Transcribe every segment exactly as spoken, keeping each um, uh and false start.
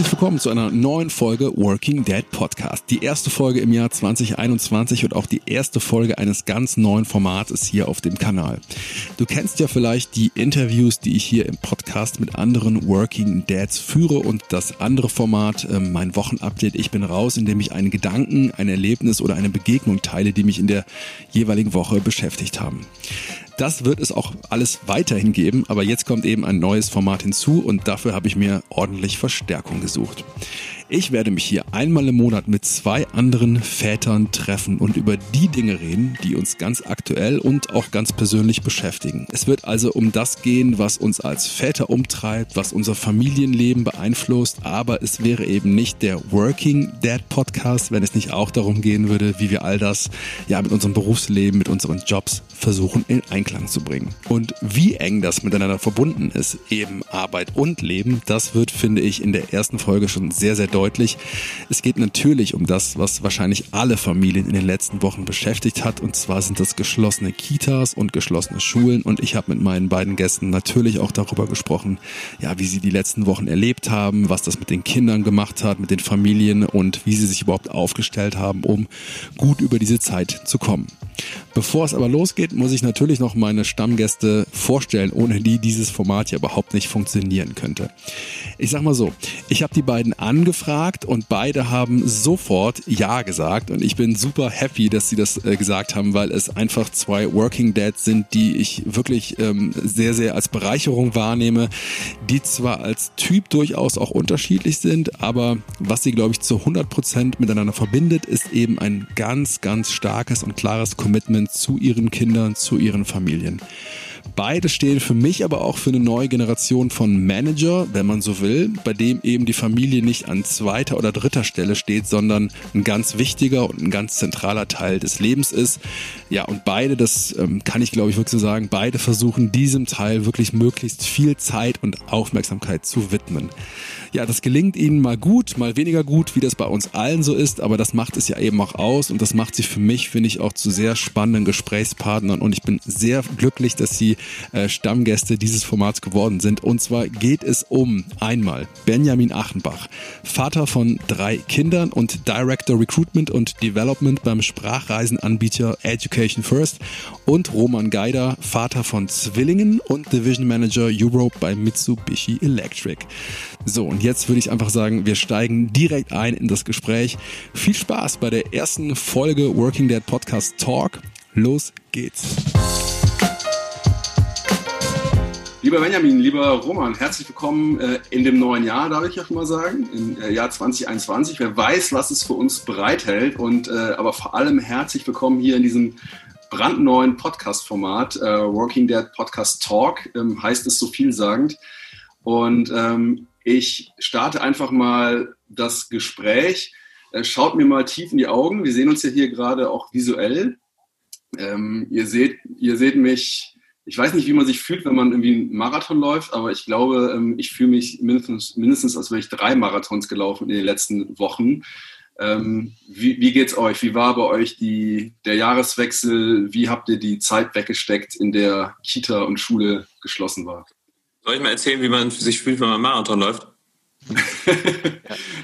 Herzlich willkommen zu einer neuen Folge Working Dad Podcast. Die erste Folge im Jahr zwanzig einundzwanzig und auch die erste Folge eines ganz neuen Formats ist hier auf dem Kanal. Du kennst ja vielleicht die Interviews, die ich hier im Podcast mit anderen Working Dads führe und das andere Format, äh, mein Wochenupdate, ich bin raus, in dem ich einen Gedanken, ein Erlebnis oder eine Begegnung teile, die mich in der jeweiligen Woche beschäftigt haben. Das wird es auch alles weiterhin geben, aber jetzt kommt eben ein neues Format hinzu und dafür habe ich mir ordentlich Verstärkung gesucht. Ich werde mich hier einmal im Monat mit zwei anderen Vätern treffen und über die Dinge reden, die uns ganz aktuell und auch ganz persönlich beschäftigen. Es wird also um das gehen, was uns als Väter umtreibt, was unser Familienleben beeinflusst, aber es wäre eben nicht der Working Dad Podcast, wenn es nicht auch darum gehen würde, wie wir all das ja mit unserem Berufsleben, mit unseren Jobs versuchen in Einklang zu bringen. Und wie eng das miteinander verbunden ist, eben Arbeit und Leben, das wird, finde ich, in der ersten Folge schon sehr, sehr deutlich. Deutlich. Es geht natürlich um das, was wahrscheinlich alle Familien in den letzten Wochen beschäftigt hat, und zwar sind das geschlossene Kitas und geschlossene Schulen, und ich habe mit meinen beiden Gästen natürlich auch darüber gesprochen, ja, wie sie die letzten Wochen erlebt haben, was das mit den Kindern gemacht hat, mit den Familien und wie sie sich überhaupt aufgestellt haben, um gut über diese Zeit zu kommen. Bevor es aber losgeht, muss ich natürlich noch meine Stammgäste vorstellen, ohne die dieses Format ja überhaupt nicht funktionieren könnte. Ich sag mal so, ich habe die beiden angefragt, und beide haben sofort Ja gesagt, und ich bin super happy, dass sie das äh, gesagt haben, weil es einfach zwei Working Dads sind, die ich wirklich ähm, sehr, sehr als Bereicherung wahrnehme, die zwar als Typ durchaus auch unterschiedlich sind, aber was sie, glaube ich, zu hundert Prozent miteinander verbindet, ist eben ein ganz, ganz starkes und klares Commitment zu ihren Kindern, zu ihren Familien. Beide stehen für mich aber auch für eine neue Generation von Manager, wenn man so will, bei dem eben die Familie nicht an zweiter oder dritter Stelle steht, sondern ein ganz wichtiger und ein ganz zentraler Teil des Lebens ist. Ja, und beide, das ähm, kann ich glaube ich wirklich so sagen, beide versuchen diesem Teil wirklich möglichst viel Zeit und Aufmerksamkeit zu widmen. Ja, das gelingt ihnen mal gut, mal weniger gut, wie das bei uns allen so ist, aber das macht es ja eben auch aus, und das macht sie für mich, finde ich, auch zu sehr spannenden Gesprächspartnern, und ich bin sehr glücklich, dass sie Stammgäste dieses Formats geworden sind. Und zwar geht es um einmal Benjamin Achenbach, Vater von drei Kindern und Director Recruitment und Development beim Sprachreisenanbieter Education First, und Roman Geider, Vater von Zwillingen und Division Manager Europe bei Mitsubishi Electric. So, und jetzt würde ich einfach sagen, wir steigen direkt ein in das Gespräch. Viel Spaß bei der ersten Folge Working Dad Podcast Talk. Los geht's! Lieber Benjamin, lieber Roman, herzlich willkommen äh, in dem neuen Jahr, darf ich ja schon mal sagen, im äh, Jahr zwanzig einundzwanzig. Wer weiß, was es für uns bereithält, und äh, aber vor allem herzlich willkommen hier in diesem brandneuen Podcast-Format, äh, Working Dad Podcast Talk, ähm, heißt es so vielsagend. Und ähm, ich starte einfach mal das Gespräch. Äh, schaut mir mal tief in die Augen, wir sehen uns ja hier gerade auch visuell. Ähm, ihr seht, ihr seht mich... Ich weiß nicht, wie man sich fühlt, wenn man irgendwie einen Marathon läuft, aber ich glaube, ich fühle mich mindestens, mindestens als wäre ich drei Marathons gelaufen in den letzten Wochen. Ähm, wie, wie geht's euch? Wie war bei euch die, der Jahreswechsel? Wie habt ihr die Zeit weggesteckt, in der Kita und Schule geschlossen war? Soll ich mal erzählen, wie man sich fühlt, wenn man einen Marathon läuft?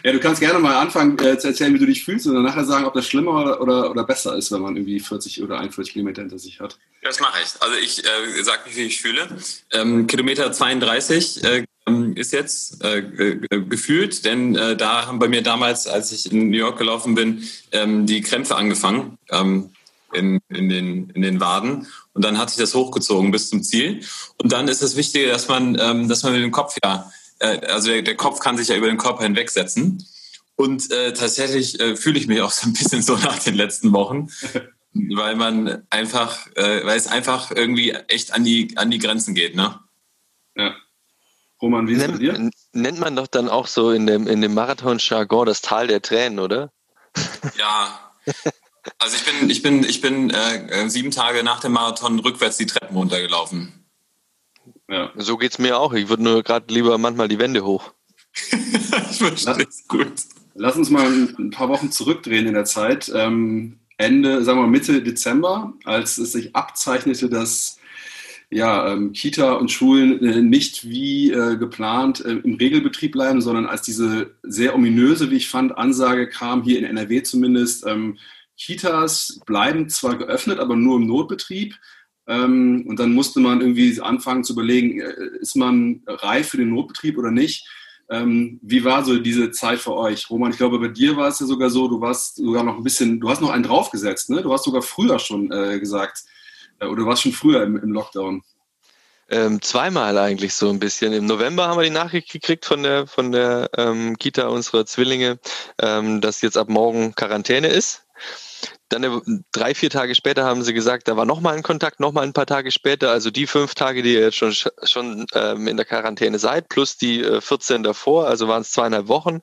Ja, du kannst gerne mal anfangen äh, zu erzählen, wie du dich fühlst, und dann nachher sagen, ob das schlimmer oder, oder, oder besser ist, wenn man irgendwie vierzig oder einundvierzig Kilometer hinter sich hat. Das mache ich. Also ich äh, sage nicht, wie ich fühle. Ähm, Kilometer zweiunddreißig äh, ist jetzt äh, gefühlt, denn äh, da haben bei mir damals, als ich in New York gelaufen bin, ähm, die Krämpfe angefangen ähm, in, in, den, in den Waden. Und dann hat sich das hochgezogen bis zum Ziel. Und dann ist das Wichtige, dass man, ähm, dass man mit dem Kopf ja... Also der, der Kopf kann sich ja über den Körper hinwegsetzen. Und äh, tatsächlich äh, fühle ich mich auch so ein bisschen so nach den letzten Wochen, weil man einfach, äh, weil es einfach irgendwie echt an die, an die Grenzen geht, ne? Ja. Roman, wie ist das hier? Nennt man doch dann auch so in dem, in dem Marathon-Jargon das Tal der Tränen, oder? Ja. Also ich bin, ich bin, ich bin äh, sieben Tage nach dem Marathon rückwärts die Treppen runtergelaufen. Ja. So geht's mir auch. Ich würde nur gerade lieber manchmal die Wände hoch. Ich verstehe es gut. Lass uns mal ein paar Wochen zurückdrehen in der Zeit. Ähm, Ende, sagen wir Mitte Dezember, als es sich abzeichnete, dass ja, ähm, Kita und Schulen äh, nicht wie äh, geplant äh, im Regelbetrieb bleiben, sondern als diese sehr ominöse, wie ich fand, Ansage kam, hier in N R W zumindest, ähm, Kitas bleiben zwar geöffnet, aber nur im Notbetrieb. Ähm, und dann musste man irgendwie anfangen zu überlegen, äh, ist man reif für den Notbetrieb oder nicht? Ähm, wie war so diese Zeit für euch? Roman, ich glaube, bei dir war es ja sogar so, du warst sogar noch ein bisschen, du hast noch einen draufgesetzt, ne? Du hast sogar früher schon äh, gesagt, äh, oder du warst schon früher im, im Lockdown. Ähm, zweimal eigentlich so ein bisschen. Im November haben wir die Nachricht gekriegt von der, von der ähm, Kita unserer Zwillinge, ähm, dass jetzt ab morgen Quarantäne ist. Dann drei, vier Tage später haben sie gesagt, da war nochmal ein Kontakt, nochmal ein paar Tage später, also die fünf Tage, die ihr jetzt schon, schon ähm, in der Quarantäne seid, plus die äh, vierzehn davor, also waren es zweieinhalb Wochen.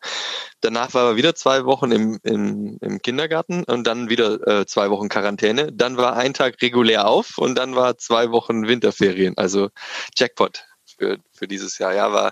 Danach war er wieder zwei Wochen im, im, im Kindergarten und dann wieder äh, zwei Wochen Quarantäne. Dann war ein Tag regulär auf und dann war zwei Wochen Winterferien, also Jackpot für, für dieses Jahr. Ja, war...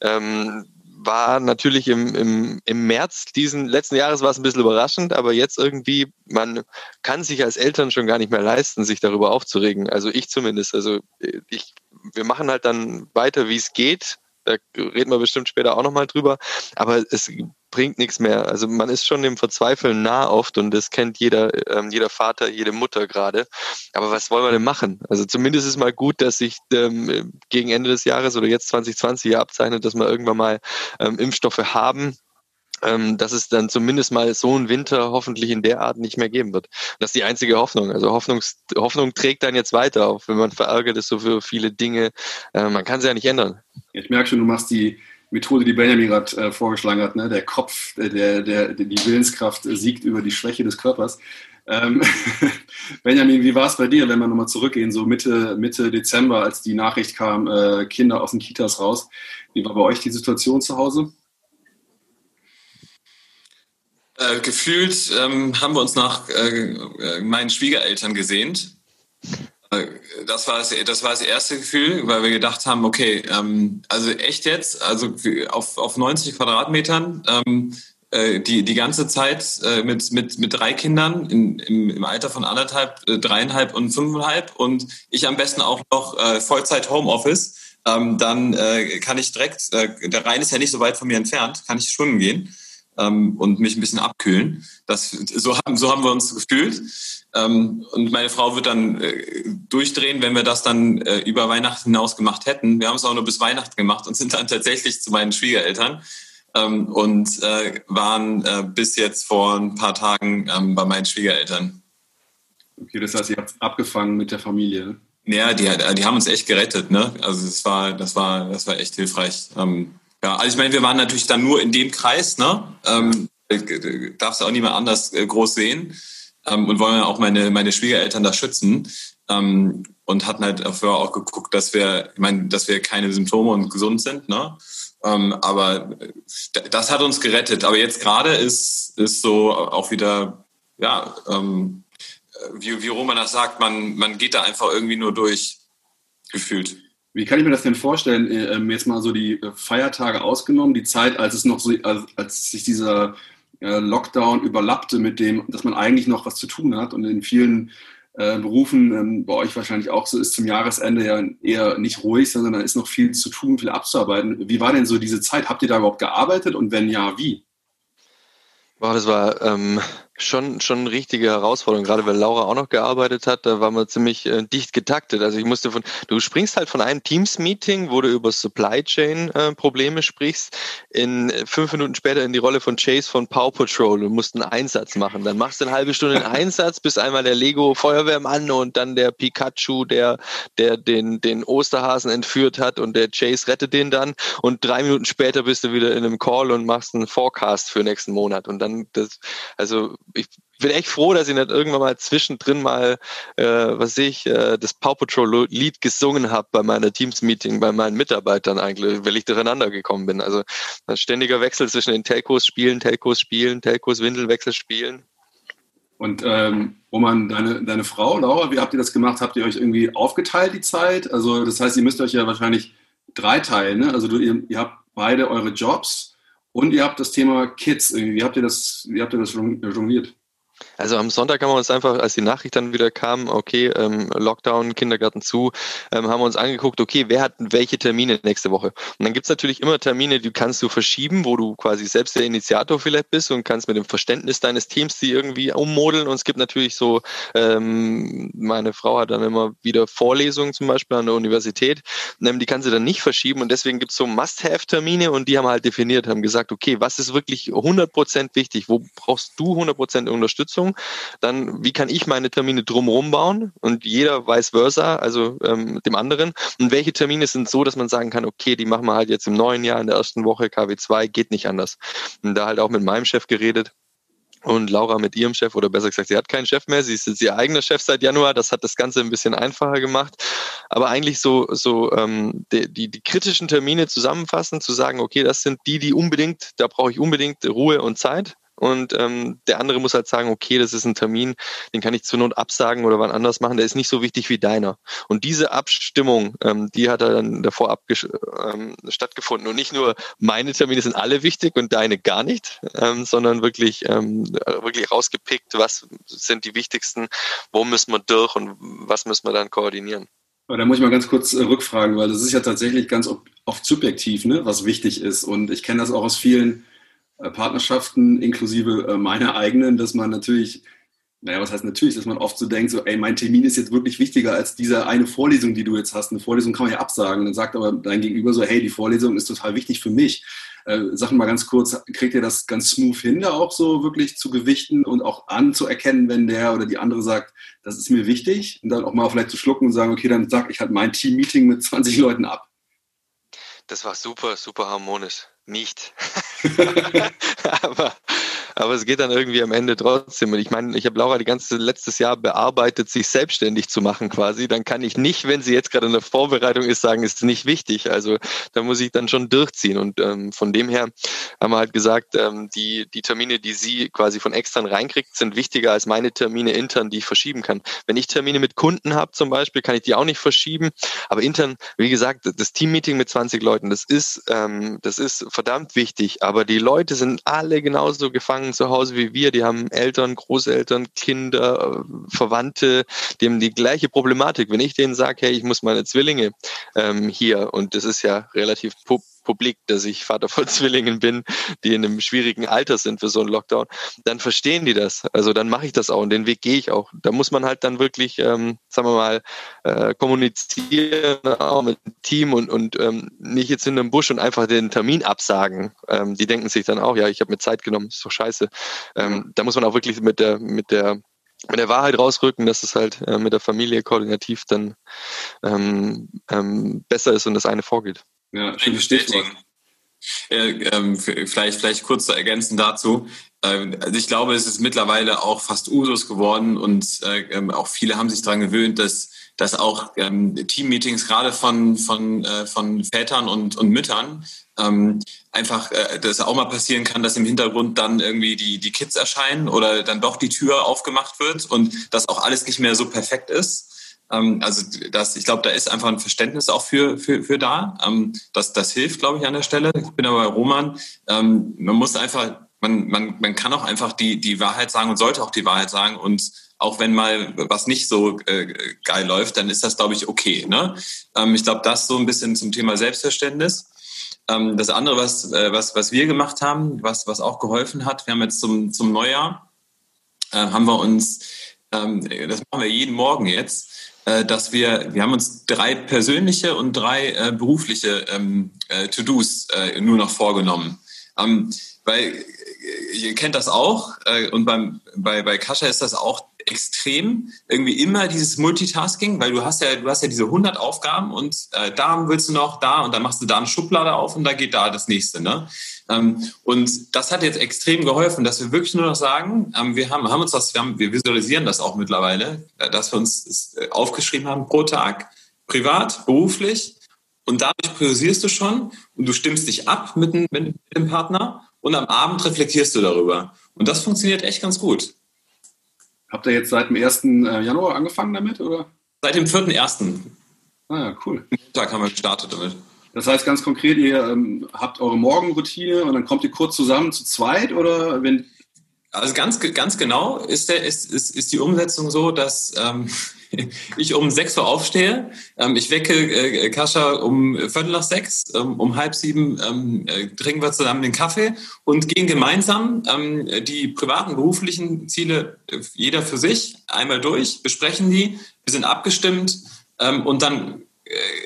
Ähm, war natürlich im, im, im März diesen letzten Jahres war es ein bisschen überraschend, aber jetzt irgendwie, man kann sich als Eltern schon gar nicht mehr leisten, sich darüber aufzuregen. Also ich zumindest. Also ich, wir machen halt dann weiter, wie es geht. Da reden wir bestimmt später auch nochmal drüber. Aber es bringt nichts mehr. Also man ist schon dem Verzweifeln nah oft und das kennt jeder, ähm, jeder Vater, jede Mutter gerade. Aber was wollen wir denn machen? Also zumindest ist mal gut, dass sich ähm, gegen Ende des Jahres oder jetzt zwanzig zwanzig ja abzeichnet, dass wir irgendwann mal ähm, Impfstoffe haben, ähm, dass es dann zumindest mal so einen Winter hoffentlich in der Art nicht mehr geben wird. Das ist die einzige Hoffnung. Also Hoffnungs- Hoffnung trägt dann jetzt weiter, auch wenn man verärgert ist so für viele Dinge. Äh, man kann sie ja nicht ändern. Ich merke schon, du machst die Methode, die Benjamin gerade äh, vorgeschlagen hat, ne? Der Kopf, der, der, der, die Willenskraft siegt über die Schwäche des Körpers. Ähm, Benjamin, wie war es bei dir, wenn wir nochmal zurückgehen, so Mitte, Mitte Dezember, als die Nachricht kam, äh, Kinder aus den Kitas raus? Wie war bei euch die Situation zu Hause? Äh, gefühlt ähm, haben wir uns nach äh, meinen Schwiegereltern gesehnt. Das war, das, das war das erste Gefühl, weil wir gedacht haben, okay, ähm, also echt jetzt, also auf, auf neunzig Quadratmetern, ähm, äh, die, die ganze Zeit äh, mit, mit, mit drei Kindern in, im, im Alter von anderthalb, äh, dreieinhalb und fünfeinhalb und ich am besten auch noch äh, Vollzeit Homeoffice, ähm, dann äh, kann ich direkt, äh, der Rhein ist ja nicht so weit von mir entfernt, kann ich schwimmen gehen ähm, und mich ein bisschen abkühlen. Das, so, haben, so haben wir uns gefühlt. Ähm, und meine Frau wird dann äh, durchdrehen, wenn wir das dann äh, über Weihnachten hinaus gemacht hätten. Wir haben es auch nur bis Weihnachten gemacht und sind dann tatsächlich zu meinen Schwiegereltern ähm, und äh, waren äh, bis jetzt vor ein paar Tagen ähm, bei meinen Schwiegereltern. Okay, das heißt, ihr habt es abgefangen mit der Familie? Ja, die, die haben uns echt gerettet, ne? Also das war, das war, das war echt hilfreich. Ähm, ja, also ich meine, wir waren natürlich dann nur in dem Kreis, ne? Ähm, darfst du auch niemand anders äh, groß sehen. Ähm, und wollen auch meine, meine Schwiegereltern da schützen ähm, und hatten halt dafür auch geguckt, dass wir, ich meine, dass wir keine Symptome und gesund sind, ne? Ähm, aber das hat uns gerettet. Aber jetzt gerade ist, ist so auch wieder, ja, ähm, wie, wie Roman das sagt, man, man geht da einfach irgendwie nur durch, gefühlt. Wie kann ich mir das denn vorstellen? Jetzt mal so die Feiertage ausgenommen, die Zeit, als es noch so, als, als sich dieser Lockdown überlappte mit dem, dass man eigentlich noch was zu tun hat und in vielen äh, Berufen, ähm, bei euch wahrscheinlich auch so, ist zum Jahresende ja eher nicht ruhig, sondern da ist noch viel zu tun, viel abzuarbeiten. Wie war denn so diese Zeit? Habt ihr da überhaupt gearbeitet und wenn ja, wie? Wow, das war ähm, schon, schon eine richtige Herausforderung, gerade weil Laura auch noch gearbeitet hat, da war man ziemlich äh, dicht getaktet. Also ich musste von, du springst halt von einem Teams-Meeting, wo du über Supply Chain-Probleme äh, sprichst, in fünf Minuten später in die Rolle von Chase von Paw Patrol und musst einen Einsatz machen. Dann machst du eine halbe Stunde einen Einsatz, bist einmal der Lego Feuerwehrmann und dann der Pikachu, der, der den, den Osterhasen entführt hat und der Chase rettet den dann und drei Minuten später bist du wieder in einem Call und machst einen Forecast für nächsten Monat und dann Das, also ich bin echt froh, dass ich nicht irgendwann mal zwischendrin mal, äh, was sehe ich, äh, das Paw Patrol-Lied gesungen habe bei meiner Teams-Meeting, bei meinen Mitarbeitern eigentlich, weil ich durcheinander gekommen bin. Also ein ständiger Wechsel zwischen den Telcos spielen, Telcos spielen, Telcos Windelwechsel spielen. Und ähm, Roman, deine, deine Frau, Laura, wie habt ihr das gemacht? Habt ihr euch irgendwie aufgeteilt die Zeit? Also das heißt, ihr müsst euch ja wahrscheinlich drei teilen, ne? Also du, ihr, ihr habt beide eure Jobs. Und ihr habt das Thema Kids irgendwie. Wie habt ihr das, wie habt ihr das jongliert? Also am Sonntag haben wir uns einfach, als die Nachricht dann wieder kam, okay, ähm, Lockdown, Kindergarten zu, ähm, haben wir uns angeguckt, okay, wer hat welche Termine nächste Woche? Und dann gibt's natürlich immer Termine, die kannst du verschieben, wo du quasi selbst der Initiator vielleicht bist und kannst mit dem Verständnis deines Teams die irgendwie ummodeln. Und es gibt natürlich so, ähm, meine Frau hat dann immer wieder Vorlesungen zum Beispiel an der Universität, ähm, die kannst du dann nicht verschieben. Und deswegen gibt's so Must-Have-Termine und die haben halt definiert, haben gesagt, okay, was ist wirklich hundert Prozent wichtig? Wo brauchst du hundert Prozent Unterstützung? Dann, wie kann ich meine Termine drumherum bauen und jeder vice versa, also ähm, dem anderen, und welche Termine sind so, dass man sagen kann, okay, die machen wir halt jetzt im neuen Jahr, in der ersten Woche, K W zwei, geht nicht anders. Und da halt auch mit meinem Chef geredet und Laura mit ihrem Chef, oder besser gesagt, sie hat keinen Chef mehr, sie ist jetzt ihr eigener Chef seit Januar, das hat das Ganze ein bisschen einfacher gemacht, aber eigentlich so so ähm, die, die, die kritischen Termine zusammenfassen, zu sagen, okay, das sind die, die unbedingt, da brauche ich unbedingt Ruhe und Zeit. Und ähm, der andere muss halt sagen, okay, das ist ein Termin, den kann ich zur Not absagen oder wann anders machen, der ist nicht so wichtig wie deiner. Und diese Abstimmung, ähm, die hat dann davor abgesch- ähm, stattgefunden. Und nicht nur meine Termine sind alle wichtig und deine gar nicht, ähm, sondern wirklich ähm, wirklich rausgepickt, was sind die wichtigsten, wo müssen wir durch und was müssen wir dann koordinieren. Aber da muss ich mal ganz kurz äh, rückfragen, weil das ist ja tatsächlich ganz oft subjektiv, ne, was wichtig ist. Und ich kenne das auch aus vielen Partnerschaften inklusive meiner eigenen, dass man natürlich, naja, was heißt natürlich, dass man oft so denkt, so, ey, mein Termin ist jetzt wirklich wichtiger als diese eine Vorlesung, die du jetzt hast. Eine Vorlesung kann man ja absagen. Dann sagt aber dein Gegenüber so, hey, die Vorlesung ist total wichtig für mich. Äh, sag mal ganz kurz, kriegt ihr das ganz smooth hin, da auch so wirklich zu gewichten und auch anzuerkennen, wenn der oder die andere sagt, das ist mir wichtig, und dann auch mal vielleicht zu schlucken und sagen, okay, dann sag ich halt mein Team-Meeting mit zwanzig Leuten ab. Das war super, super harmonisch. Nicht. aber, aber es geht dann irgendwie am Ende trotzdem. Und ich meine, ich habe Laura die ganze letztes Jahr bearbeitet, sich selbstständig zu machen quasi. Dann kann ich nicht, wenn sie jetzt gerade in der Vorbereitung ist, sagen, ist nicht wichtig. Also da muss ich dann schon durchziehen. Und ähm, von dem her haben wir halt gesagt, ähm, die, die Termine, die sie quasi von extern reinkriegt, sind wichtiger als meine Termine intern, die ich verschieben kann. Wenn ich Termine mit Kunden habe zum Beispiel, kann ich die auch nicht verschieben. Aber intern, wie gesagt, das Teammeeting mit zwanzig Leuten, das ist, ähm, das ist verdammt wichtig, aber die Leute sind alle genauso gefangen zu Hause wie wir. Die haben Eltern, Großeltern, Kinder, Verwandte, die haben die gleiche Problematik. Wenn ich denen sage, hey, ich muss meine Zwillinge ähm, hier, und das ist ja relativ pu- publik, dass ich Vater von Zwillingen bin, die in einem schwierigen Alter sind für so einen Lockdown, dann verstehen die das. Also dann mache ich das auch und den Weg gehe ich auch. Da muss man halt dann wirklich, ähm, sagen wir mal, äh, kommunizieren auch mit dem Team und, und ähm, nicht jetzt in einem Busch und einfach den Termin absagen. Sagen. Ähm, die denken sich dann auch, ja, ich habe mir Zeit genommen, ist doch scheiße. Ähm, da muss man auch wirklich mit der, mit der, mit der Wahrheit rausrücken, dass es halt äh, mit der Familie koordinativ dann ähm, ähm, besser ist und das eine vorgeht. Ja, schön bestätigen. Äh, ähm, vielleicht, vielleicht kurz zu ergänzen dazu. Ähm, also ich glaube, es ist mittlerweile auch fast Usus geworden und äh, auch viele haben sich daran gewöhnt, dass dass auch ähm, Teammeetings gerade von von äh, von Vätern und und Müttern ähm, einfach äh, das auch mal passieren kann, dass im Hintergrund dann irgendwie die die Kids erscheinen oder dann doch die Tür aufgemacht wird und dass auch alles nicht mehr so perfekt ist. Ähm, also das, ich glaube, da ist einfach ein Verständnis auch für für für da. Ähm, das das hilft, glaube ich, an der Stelle. Ich bin aber bei Roman. Ähm, man muss einfach, man man man kann auch einfach die die Wahrheit sagen und sollte auch die Wahrheit sagen, und auch wenn mal was nicht so äh, geil läuft, dann ist das, glaube ich, okay. Ne? Ähm, ich glaube, das so ein bisschen zum Thema Selbstverständnis. Ähm, das andere, was, äh, was, was wir gemacht haben, was, was auch geholfen hat, wir haben jetzt zum, zum Neujahr, äh, haben wir uns, ähm, das machen wir jeden Morgen jetzt, äh, dass wir, wir haben uns drei persönliche und drei äh, berufliche ähm, äh, To-Dos äh, nur noch vorgenommen. Ähm, weil ihr kennt das auch, äh, und beim, bei, bei Kascha ist das auch extrem, irgendwie immer dieses Multitasking, weil du hast ja, du hast ja diese hundert Aufgaben und äh, da willst du noch, da und dann machst du da eine Schublade auf und da geht da das nächste, ne? Ähm, und das hat jetzt extrem geholfen, dass wir wirklich nur noch sagen, ähm, wir haben, haben uns das, wir, haben, wir visualisieren das auch mittlerweile, äh, dass wir uns äh, aufgeschrieben haben pro Tag, privat, beruflich, und dadurch priorisierst du schon und du stimmst dich ab mit, mit, mit dem Partner und am Abend reflektierst du darüber. Und das funktioniert echt ganz gut. Habt ihr jetzt seit dem ersten Januar angefangen damit, oder? Seit dem vierten ersten Ah ja, cool. Montag haben wir gestartet damit. Das heißt ganz konkret, ihr ähm, habt eure Morgenroutine und dann kommt ihr kurz zusammen zu zweit, oder wenn Also ganz, ganz genau ist, der, ist, ist, ist die Umsetzung so, dass ähm, ich um sechs Uhr aufstehe. Ähm, ich wecke äh, Kascha um Viertel nach sechs. Ähm, um halb sieben ähm, äh, trinken wir zusammen den Kaffee und gehen gemeinsam ähm, die privaten, beruflichen Ziele, äh, jeder für sich, einmal durch, besprechen die. Wir sind abgestimmt ähm, und dann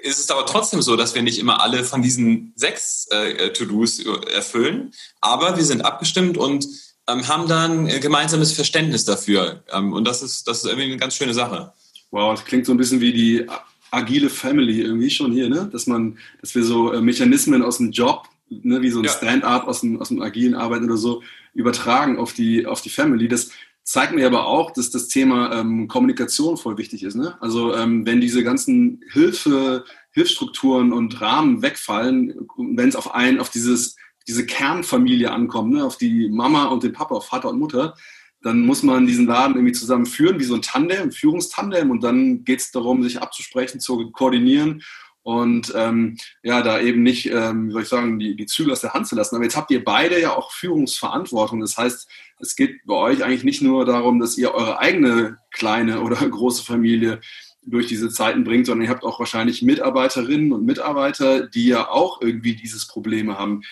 ist es aber trotzdem so, dass wir nicht immer alle von diesen sechs äh, To-Dos erfüllen. Aber wir sind abgestimmt und ähm, haben dann ein gemeinsames Verständnis dafür. Ähm, und das ist, das ist irgendwie eine ganz schöne Sache. Wow, das klingt so ein bisschen wie die agile Family irgendwie schon hier, ne? Dass man, dass wir so Mechanismen aus dem Job, ne, wie so ein ja. Stand-up aus dem, aus dem agilen Arbeiten oder so, übertragen auf die, auf die Family. Das zeigt mir aber auch, dass das Thema ähm, Kommunikation voll wichtig ist. Ne? Also ähm, wenn diese ganzen Hilfe, Hilfsstrukturen und Rahmen wegfallen, wenn es auf ein, auf dieses, diese Kernfamilie ankommt, ne? Auf die Mama und den Papa, auf Vater und Mutter, dann muss man diesen Laden irgendwie zusammenführen, wie so ein Tandem, ein Führungstandem. Und dann geht es darum, sich abzusprechen, zu koordinieren und ähm, ja, da eben nicht, ähm, wie soll ich sagen, die, die Zügel aus der Hand zu lassen. Aber jetzt habt ihr beide ja auch Führungsverantwortung. Das heißt, es geht bei euch eigentlich nicht nur darum, dass ihr eure eigene kleine oder große Familie durch diese Zeiten bringt, sondern ihr habt auch wahrscheinlich Mitarbeiterinnen und Mitarbeiter, die ja auch irgendwie dieses Problem haben.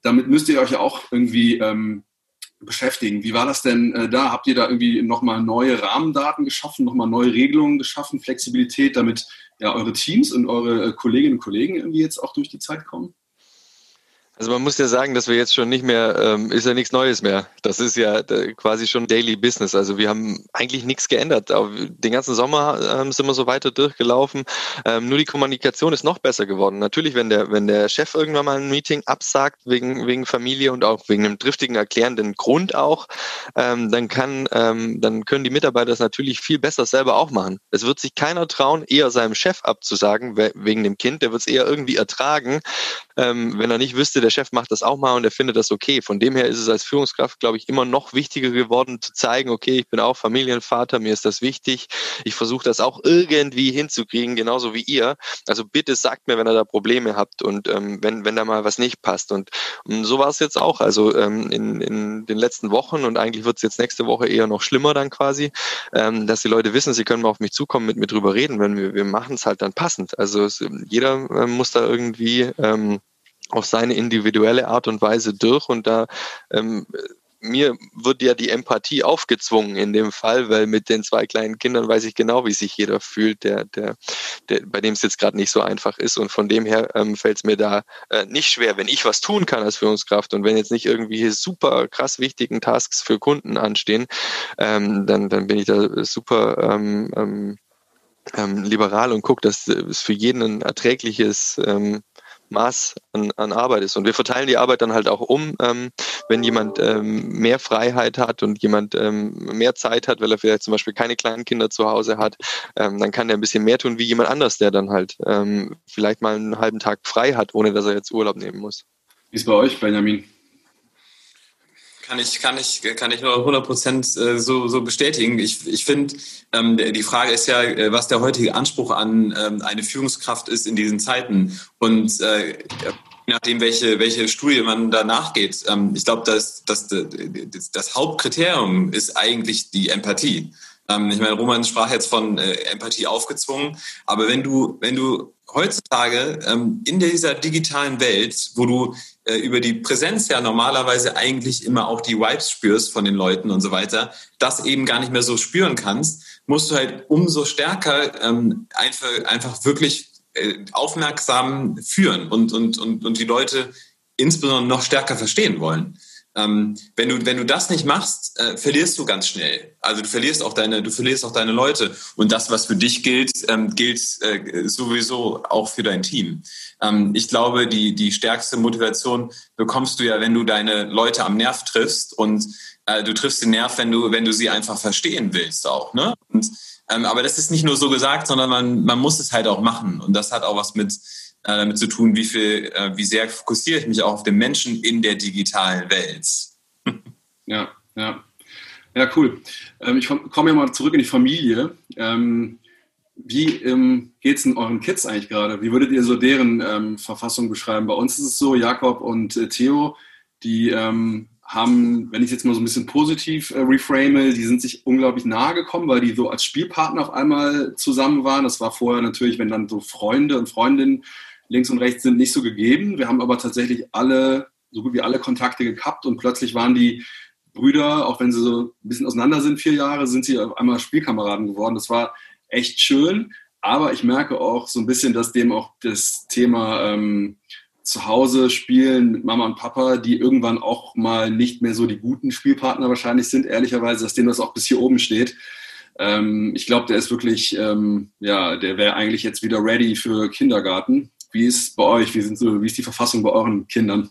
Damit müsst ihr euch ja auch irgendwie ähm, beschäftigen. Wie war das denn äh, da? Habt ihr da irgendwie nochmal neue Rahmendaten geschaffen, nochmal neue Regelungen geschaffen, Flexibilität, damit ja eure Teams und eure äh, Kolleginnen und Kollegen irgendwie jetzt auch durch die Zeit kommen? Also man muss ja sagen, dass wir jetzt schon nicht mehr, ähm, ist ja nichts Neues mehr. Das ist ja äh, quasi schon Daily Business. Also wir haben eigentlich nichts geändert. Auch den ganzen Sommer ähm, sind wir so weiter durchgelaufen. Ähm, nur die Kommunikation ist noch besser geworden. Natürlich, wenn der wenn der Chef irgendwann mal ein Meeting absagt wegen wegen Familie und auch wegen einem triftigen, erklärenden Grund auch, ähm, dann kann ähm, dann können die Mitarbeiter das natürlich viel besser selber auch machen. Es wird sich keiner trauen, eher seinem Chef abzusagen we- wegen dem Kind. Der wird es eher irgendwie ertragen, ähm, wenn er nicht wüsste, der Chef macht das auch mal und er findet das okay. Von dem her ist es als Führungskraft, glaube ich, immer noch wichtiger geworden, zu zeigen, okay, ich bin auch Familienvater, mir ist das wichtig. Ich versuche das auch irgendwie hinzukriegen, genauso wie ihr. Also bitte sagt mir, wenn ihr da Probleme habt und ähm, wenn, wenn da mal was nicht passt. Und, und so war es jetzt auch. Also ähm, in, in den letzten Wochen und eigentlich wird es jetzt nächste Woche eher noch schlimmer dann quasi, ähm, dass die Leute wissen, sie können mal auf mich zukommen, mit mir drüber reden, wenn wir, wir machen es halt dann passend. Also es, jeder äh, muss da irgendwie ähm, auf seine individuelle Art und Weise durch und da ähm, mir wird ja die Empathie aufgezwungen in dem Fall, weil mit den zwei kleinen Kindern weiß ich genau, wie sich jeder fühlt, der, der, der bei dem es jetzt gerade nicht so einfach ist und von dem her ähm, fällt es mir da äh, nicht schwer, wenn ich was tun kann als Führungskraft und wenn jetzt nicht irgendwie super krass wichtigen Tasks für Kunden anstehen, ähm, dann, dann bin ich da super ähm, ähm, ähm, liberal und gucke, dass es für jeden ein erträgliches ähm, Maß an, an Arbeit ist. Und wir verteilen die Arbeit dann halt auch um, ähm, wenn jemand ähm, mehr Freiheit hat und jemand ähm, mehr Zeit hat, weil er vielleicht zum Beispiel keine kleinen Kinder zu Hause hat, ähm, dann kann der ein bisschen mehr tun wie jemand anders, der dann halt ähm, vielleicht mal einen halben Tag frei hat, ohne dass er jetzt Urlaub nehmen muss. Wie ist bei euch, Benjamin? Kann ich, kann ich, kann ich nur hundert Prozent so, so bestätigen. Ich, ich finde, ähm, die Frage ist ja, was der heutige Anspruch an ähm, eine Führungskraft ist in diesen Zeiten. Und äh, je nachdem, welche, welche Studie man danach geht, ähm, ich glaube, dass, dass, dass das Hauptkriterium ist eigentlich die Empathie. Ähm, ich meine, Roman sprach jetzt von äh, Empathie aufgezwungen, aber wenn du, wenn du heutzutage ähm, in dieser digitalen Welt, wo du äh, über die Präsenz ja normalerweise eigentlich immer auch die Vibes spürst von den Leuten und so weiter, das eben gar nicht mehr so spüren kannst, musst du halt umso stärker ähm, einfach, einfach wirklich äh, aufmerksam führen und, und, und, und die Leute insbesondere noch stärker verstehen wollen. Ähm, wenn du, wenn du das nicht machst, äh, verlierst du ganz schnell. Also du verlierst auch deine, du verlierst auch deine Leute. Und das, was für dich gilt, ähm, gilt äh, sowieso auch für dein Team. Ähm, ich glaube, die, die stärkste Motivation bekommst du ja, wenn du deine Leute am Nerv triffst. Und äh, du triffst den Nerv, wenn du, wenn du sie einfach verstehen willst auch, ne? Und, ähm, aber das ist nicht nur so gesagt, sondern man, man muss es halt auch machen. Und das hat auch was mit, damit zu tun, wie viel, wie sehr fokussiere ich mich auch auf den Menschen in der digitalen Welt. Ja, ja. Ja, cool. Ich komme ja mal zurück in die Familie. Wie geht's denn euren Kids eigentlich gerade? Wie würdet ihr so deren Verfassung beschreiben? Bei uns ist es so, Jakob und Theo, die haben, wenn ich es jetzt mal so ein bisschen positiv äh, reframe, die sind sich unglaublich nahe gekommen, weil die so als Spielpartner auf einmal zusammen waren. Das war vorher natürlich, wenn dann so Freunde und Freundinnen links und rechts sind, nicht so gegeben. Wir haben aber tatsächlich alle, so gut wie alle Kontakte gekappt und plötzlich waren die Brüder, auch wenn sie so ein bisschen auseinander sind, vier Jahre, sind sie auf einmal Spielkameraden geworden. Das war echt schön, aber ich merke auch so ein bisschen, dass dem auch das Thema ähm, zu Hause spielen mit Mama und Papa, die irgendwann auch mal nicht mehr so die guten Spielpartner wahrscheinlich sind, ehrlicherweise, dass dem das auch bis hier oben steht. Ähm, ich glaube, der ist wirklich, ähm, ja, der wäre eigentlich jetzt wieder ready für Kindergarten. Wie ist bei euch? Wie, sind so, wie ist die Verfassung bei euren Kindern?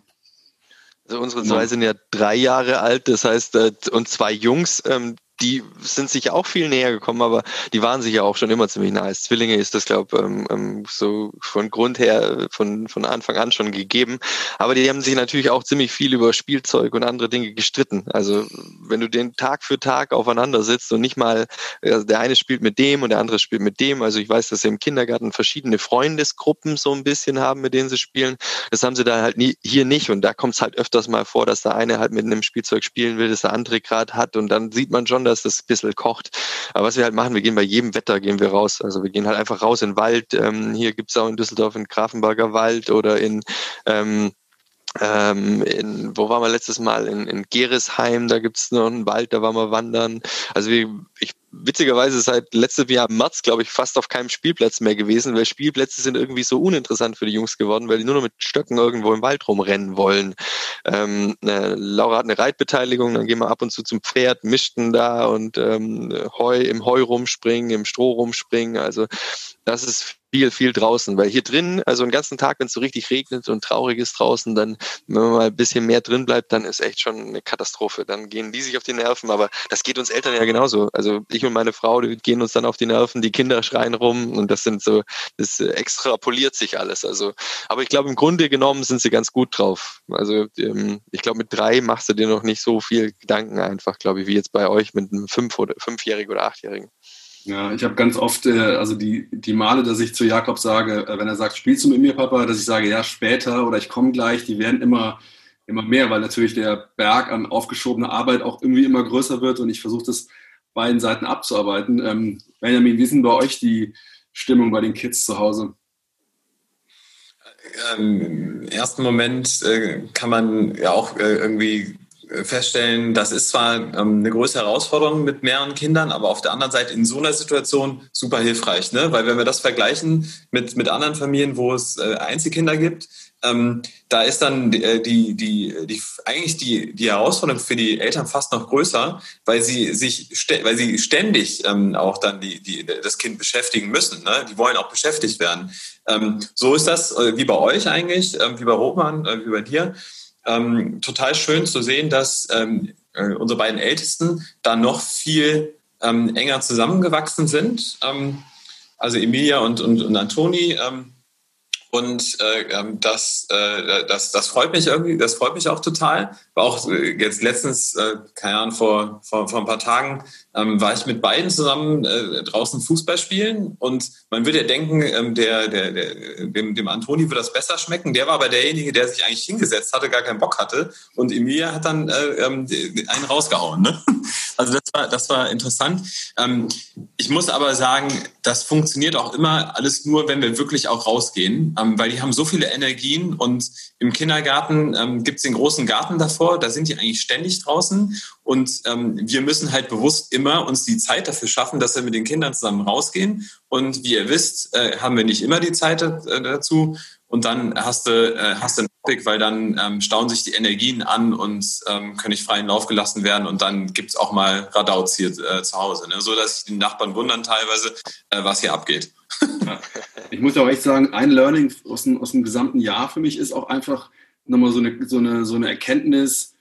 Also unsere zwei sind ja drei Jahre alt, das heißt, und zwei Jungs, ähm, die sind sich auch viel näher gekommen, aber die waren sich ja auch schon immer ziemlich nah. Als Zwillinge ist das, glaube ich, ähm, so von Grund her, von, von Anfang an schon gegeben. Aber die haben sich natürlich auch ziemlich viel über Spielzeug und andere Dinge gestritten. Also wenn du den Tag für Tag aufeinander sitzt und nicht mal, also der eine spielt mit dem und der andere spielt mit dem. Also ich weiß, dass sie im Kindergarten verschiedene Freundesgruppen so ein bisschen haben, mit denen sie spielen. Das haben sie dann halt nie, hier nicht. Und da kommt es halt öfters mal vor, dass der eine halt mit einem Spielzeug spielen will, das der andere gerade hat. Und dann sieht man schon, dass das ein bisschen kocht. Aber was wir halt machen, wir gehen bei jedem Wetter, gehen wir raus. Also wir gehen halt einfach raus in den Wald. Ähm, hier gibt es auch in Düsseldorf einen Grafenberger Wald oder in, ähm, ähm, in wo waren wir letztes Mal? In, in Geresheim, da gibt es noch einen Wald, da waren wir wandern. Also wir, ich witzigerweise seit letztem Jahr im März, glaube ich, fast auf keinem Spielplatz mehr gewesen, weil Spielplätze sind irgendwie so uninteressant für die Jungs geworden, weil die nur noch mit Stöcken irgendwo im Wald rumrennen wollen. Ähm, äh, Laura hat eine Reitbeteiligung, dann gehen wir ab und zu zum Pferd, mischten da und ähm, Heu, im Heu rumspringen, im Stroh rumspringen. Also das ist viel, viel draußen, weil hier drin, also den ganzen Tag, wenn es so richtig regnet und traurig ist draußen, dann, wenn man mal ein bisschen mehr drin bleibt, dann ist echt schon eine Katastrophe. Dann gehen die sich auf die Nerven, aber das geht uns Eltern ja genauso. Also ich und meine Frau, die gehen uns dann auf die Nerven, die Kinder schreien rum und das sind so, das extrapoliert sich alles. Also, aber ich glaube, im Grunde genommen sind sie ganz gut drauf. Also ich glaube, mit drei machst du dir noch nicht so viel Gedanken einfach, glaube ich, wie jetzt bei euch mit einem Fünf- oder Fünfjährigen oder Achtjährigen. Ja, ich habe ganz oft, also die, die Male, dass ich zu Jakob sage, wenn er sagt, spielst du mit mir, Papa, dass ich sage, ja, später oder ich komme gleich, die werden immer, immer mehr, weil natürlich der Berg an aufgeschobener Arbeit auch irgendwie immer größer wird und ich versuche das beiden Seiten abzuarbeiten. Ähm, Benjamin, wie ist denn bei euch die Stimmung bei den Kids zu Hause? Ähm, im ersten Moment äh, kann man ja auch äh, irgendwie feststellen, das ist zwar ähm, eine große Herausforderung mit mehreren Kindern, aber auf der anderen Seite in so einer Situation super hilfreich, ne? Weil wenn wir das vergleichen mit, mit anderen Familien, wo es äh, Einzelkinder gibt, Ähm, da ist dann die, die, die, die, eigentlich die, die Herausforderung für die Eltern fast noch größer, weil sie sich, weil sie ständig ähm, auch dann die, die, das Kind beschäftigen müssen. Ne? Die wollen auch beschäftigt werden. Ähm, so ist das äh, wie bei euch eigentlich, äh, wie bei Roman, äh, wie bei dir. Ähm, total schön zu sehen, dass ähm, äh, unsere beiden Ältesten da noch viel ähm, enger zusammengewachsen sind. Ähm, also Emilia und, und, und Antoni. Ähm, Und äh, das, äh, das, das freut mich irgendwie, das freut mich auch total. War auch jetzt letztens, äh, keine Ahnung, vor, vor, vor ein paar Tagen ähm, war ich mit beiden zusammen äh, draußen Fußball spielen und man würde ja denken, ähm, der, der, der, dem, dem Antoni würde das besser schmecken. Der war aber derjenige, der sich eigentlich hingesetzt hatte, gar keinen Bock hatte und Emilia hat dann äh, ähm, einen rausgehauen. Ne? Also das war, das war interessant. Ähm, ich muss aber sagen, das funktioniert auch immer alles nur, wenn wir wirklich auch rausgehen. Weil die haben so viele Energien und im Kindergarten ähm, gibt es den großen Garten davor, da sind die eigentlich ständig draußen und ähm, wir müssen halt bewusst immer uns die Zeit dafür schaffen, dass wir mit den Kindern zusammen rausgehen und wie ihr wisst, äh, haben wir nicht immer die Zeit äh, dazu und dann hast du, äh, hast du einen Blick, weil dann ähm, stauen sich die Energien an und ähm, können nicht freien Lauf gelassen werden und dann gibt es auch mal Radauts hier äh, zu Hause, ne? So dass sich die Nachbarn wundern teilweise, äh, was hier abgeht. Ja. Ich muss auch echt sagen, ein Learning aus dem, aus dem gesamten Jahr für mich ist auch einfach nochmal so eine, so eine, so eine Erkenntnis,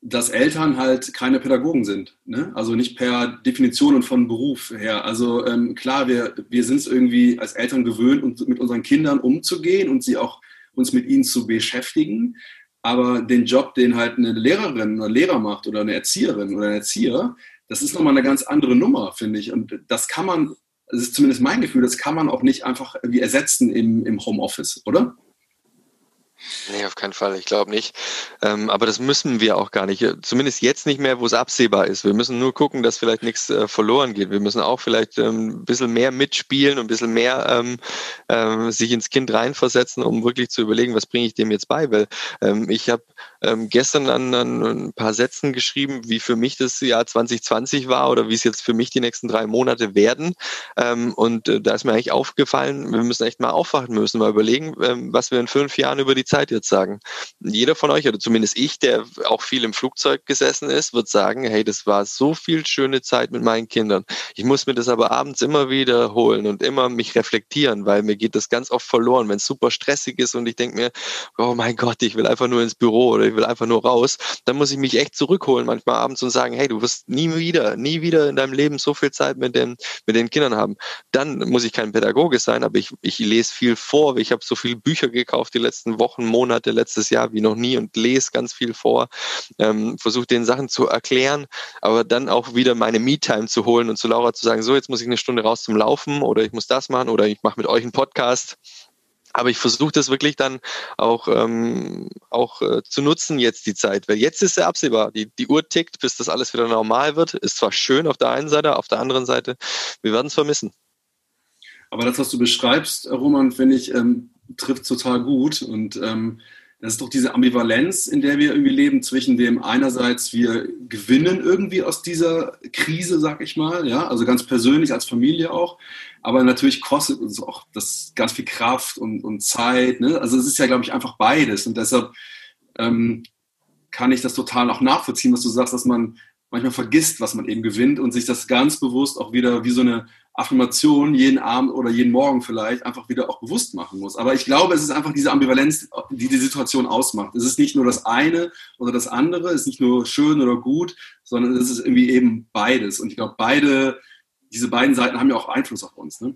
dass Eltern halt keine Pädagogen sind, ne? Also nicht per Definition und von Beruf her. Also ähm, klar, wir, wir sind es irgendwie als Eltern gewöhnt, um, mit unseren Kindern umzugehen und sie auch uns mit ihnen zu beschäftigen. Aber den Job, den halt eine Lehrerin oder Lehrer macht oder eine Erzieherin oder ein Erzieher, das ist nochmal eine ganz andere Nummer, finde ich. Und das kann man... Das ist zumindest mein Gefühl, das kann man auch nicht einfach irgendwie ersetzen im, im Homeoffice, oder? Nee, auf keinen Fall. Ich glaube nicht. Ähm, aber das müssen wir auch gar nicht. Zumindest jetzt nicht mehr, wo es absehbar ist. Wir müssen nur gucken, dass vielleicht nichts äh, verloren geht. Wir müssen auch vielleicht ähm, ein bisschen mehr mitspielen und ein bisschen mehr ähm, äh, sich ins Kind reinversetzen, um wirklich zu überlegen, was bringe ich dem jetzt bei? Weil ähm, ich habe ähm, gestern an, an ein paar Sätzen geschrieben, wie für mich das Jahr zwanzig zwanzig war oder wie es jetzt für mich die nächsten drei Monate werden. Ähm, und äh, da ist mir eigentlich aufgefallen, wir müssen echt mal aufwachen, wir müssen mal überlegen, ähm, was wir in fünf Jahren über die Zeit jetzt sagen. Jeder von euch, oder zumindest ich, der auch viel im Flugzeug gesessen ist, wird sagen, hey, das war so viel schöne Zeit mit meinen Kindern. Ich muss mir das aber abends immer wiederholen und immer mich reflektieren, weil mir geht das ganz oft verloren, wenn es super stressig ist und ich denke mir, oh mein Gott, ich will einfach nur ins Büro oder ich will einfach nur raus. Dann muss ich mich echt zurückholen manchmal abends und sagen, hey, du wirst nie wieder, nie wieder in deinem Leben so viel Zeit mit den, mit den Kindern haben. Dann muss ich kein Pädagoge sein, aber ich, ich lese viel vor, ich habe so viele Bücher gekauft die letzten Wochen, Monate, Monate letztes Jahr wie noch nie und lese ganz viel vor, ähm, versuche den Sachen zu erklären, aber dann auch wieder meine Me-Time zu holen und zu Laura zu sagen, so jetzt muss ich eine Stunde raus zum Laufen oder ich muss das machen oder ich mache mit euch einen Podcast. Aber ich versuche das wirklich dann auch, ähm, auch äh, zu nutzen jetzt die Zeit, weil jetzt ist ja absehbar. Die, die Uhr tickt, bis das alles wieder normal wird. Ist zwar schön auf der einen Seite, auf der anderen Seite, wir werden es vermissen. Aber das, was du beschreibst, Roman, finde ich, ähm trifft total gut und ähm, das ist doch diese Ambivalenz, in der wir irgendwie leben, zwischen dem einerseits wir gewinnen irgendwie aus dieser Krise, sag ich mal, ja, also ganz persönlich als Familie auch, aber natürlich kostet uns auch das ganz viel Kraft und, und Zeit, ne? Also es ist ja, glaube ich, einfach beides und deshalb ähm, kann ich das total auch nachvollziehen, was du sagst, dass man manchmal vergisst, was man eben gewinnt und sich das ganz bewusst auch wieder wie so eine Affirmation jeden Abend oder jeden Morgen vielleicht einfach wieder auch bewusst machen muss. Aber ich glaube, es ist einfach diese Ambivalenz, die die Situation ausmacht. Es ist nicht nur das eine oder das andere, es ist nicht nur schön oder gut, sondern es ist irgendwie eben beides. Und ich glaube, beide, diese beiden Seiten haben ja auch Einfluss auf uns, ne?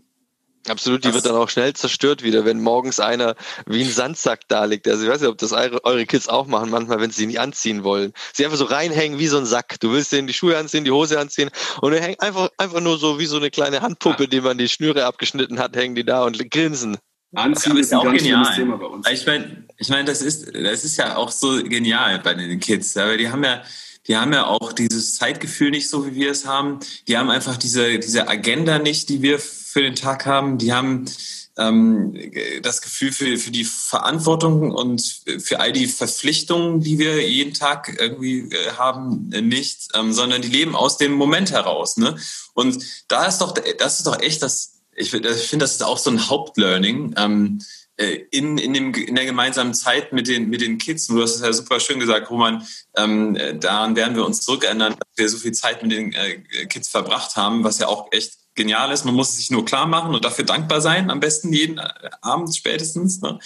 Absolut, die das wird dann auch schnell zerstört wieder, wenn morgens einer wie ein Sandsack da liegt. Also ich weiß nicht, ob das eure Kids auch machen manchmal, wenn sie nicht anziehen wollen. Sie einfach so reinhängen wie so ein Sack. Du willst denen die Schuhe anziehen, die Hose anziehen und dann hängen einfach, einfach nur so wie so eine kleine Handpuppe, die man die Schnüre abgeschnitten hat, hängen die da und grinsen. Anziehen ist ein auch ganz genial. Thema bei uns. Ich meine, ich mein, das, ist, das ist ja auch so genial bei den Kids, aber die haben ja... Die haben ja auch dieses Zeitgefühl nicht so, wie wir es haben. Die haben einfach diese, diese Agenda nicht, die wir für den Tag haben. Die haben ähm, das Gefühl für, für die Verantwortung und für all die Verpflichtungen, die wir jeden Tag irgendwie haben, nicht, ähm, sondern die leben aus dem Moment heraus, ne? Und da ist doch, das ist doch echt das, ich, ich finde, das ist auch so ein Hauptlearning, ähm, In, in, dem, in der gemeinsamen Zeit mit den, mit den Kids. Du hast es ja super schön gesagt, Roman, ähm, daran werden wir uns zurückerinnern, dass wir so viel Zeit mit den äh, Kids verbracht haben, was ja auch echt genial ist. Man muss es sich nur klar machen und dafür dankbar sein, am besten jeden Abend spätestens, ne?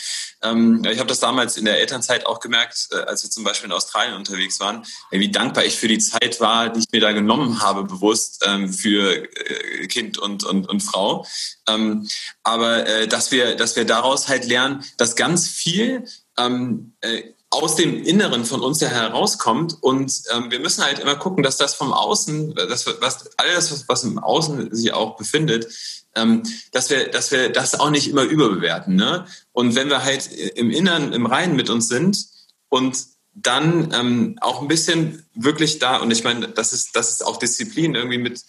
Ähm, ich habe das damals in der Elternzeit auch gemerkt, äh, als wir zum Beispiel in Australien unterwegs waren, äh, wie dankbar ich für die Zeit war, die ich mir da genommen habe, bewusst ähm, für äh, Kind und, und, und Frau. Ähm, aber äh, dass wir, dass wir daraus halt lernen, dass ganz viel ähm, äh, aus dem Inneren von uns ja herauskommt und ähm, wir müssen halt immer gucken, dass das vom Außen, dass was alles, was, was im Außen sich auch befindet, ähm, dass wir, dass wir das auch nicht immer überbewerten, ne? Und wenn wir halt im Inneren, im Reinen mit uns sind und dann ähm, auch ein bisschen wirklich da, und ich meine, das ist, das ist auch Disziplin, irgendwie mit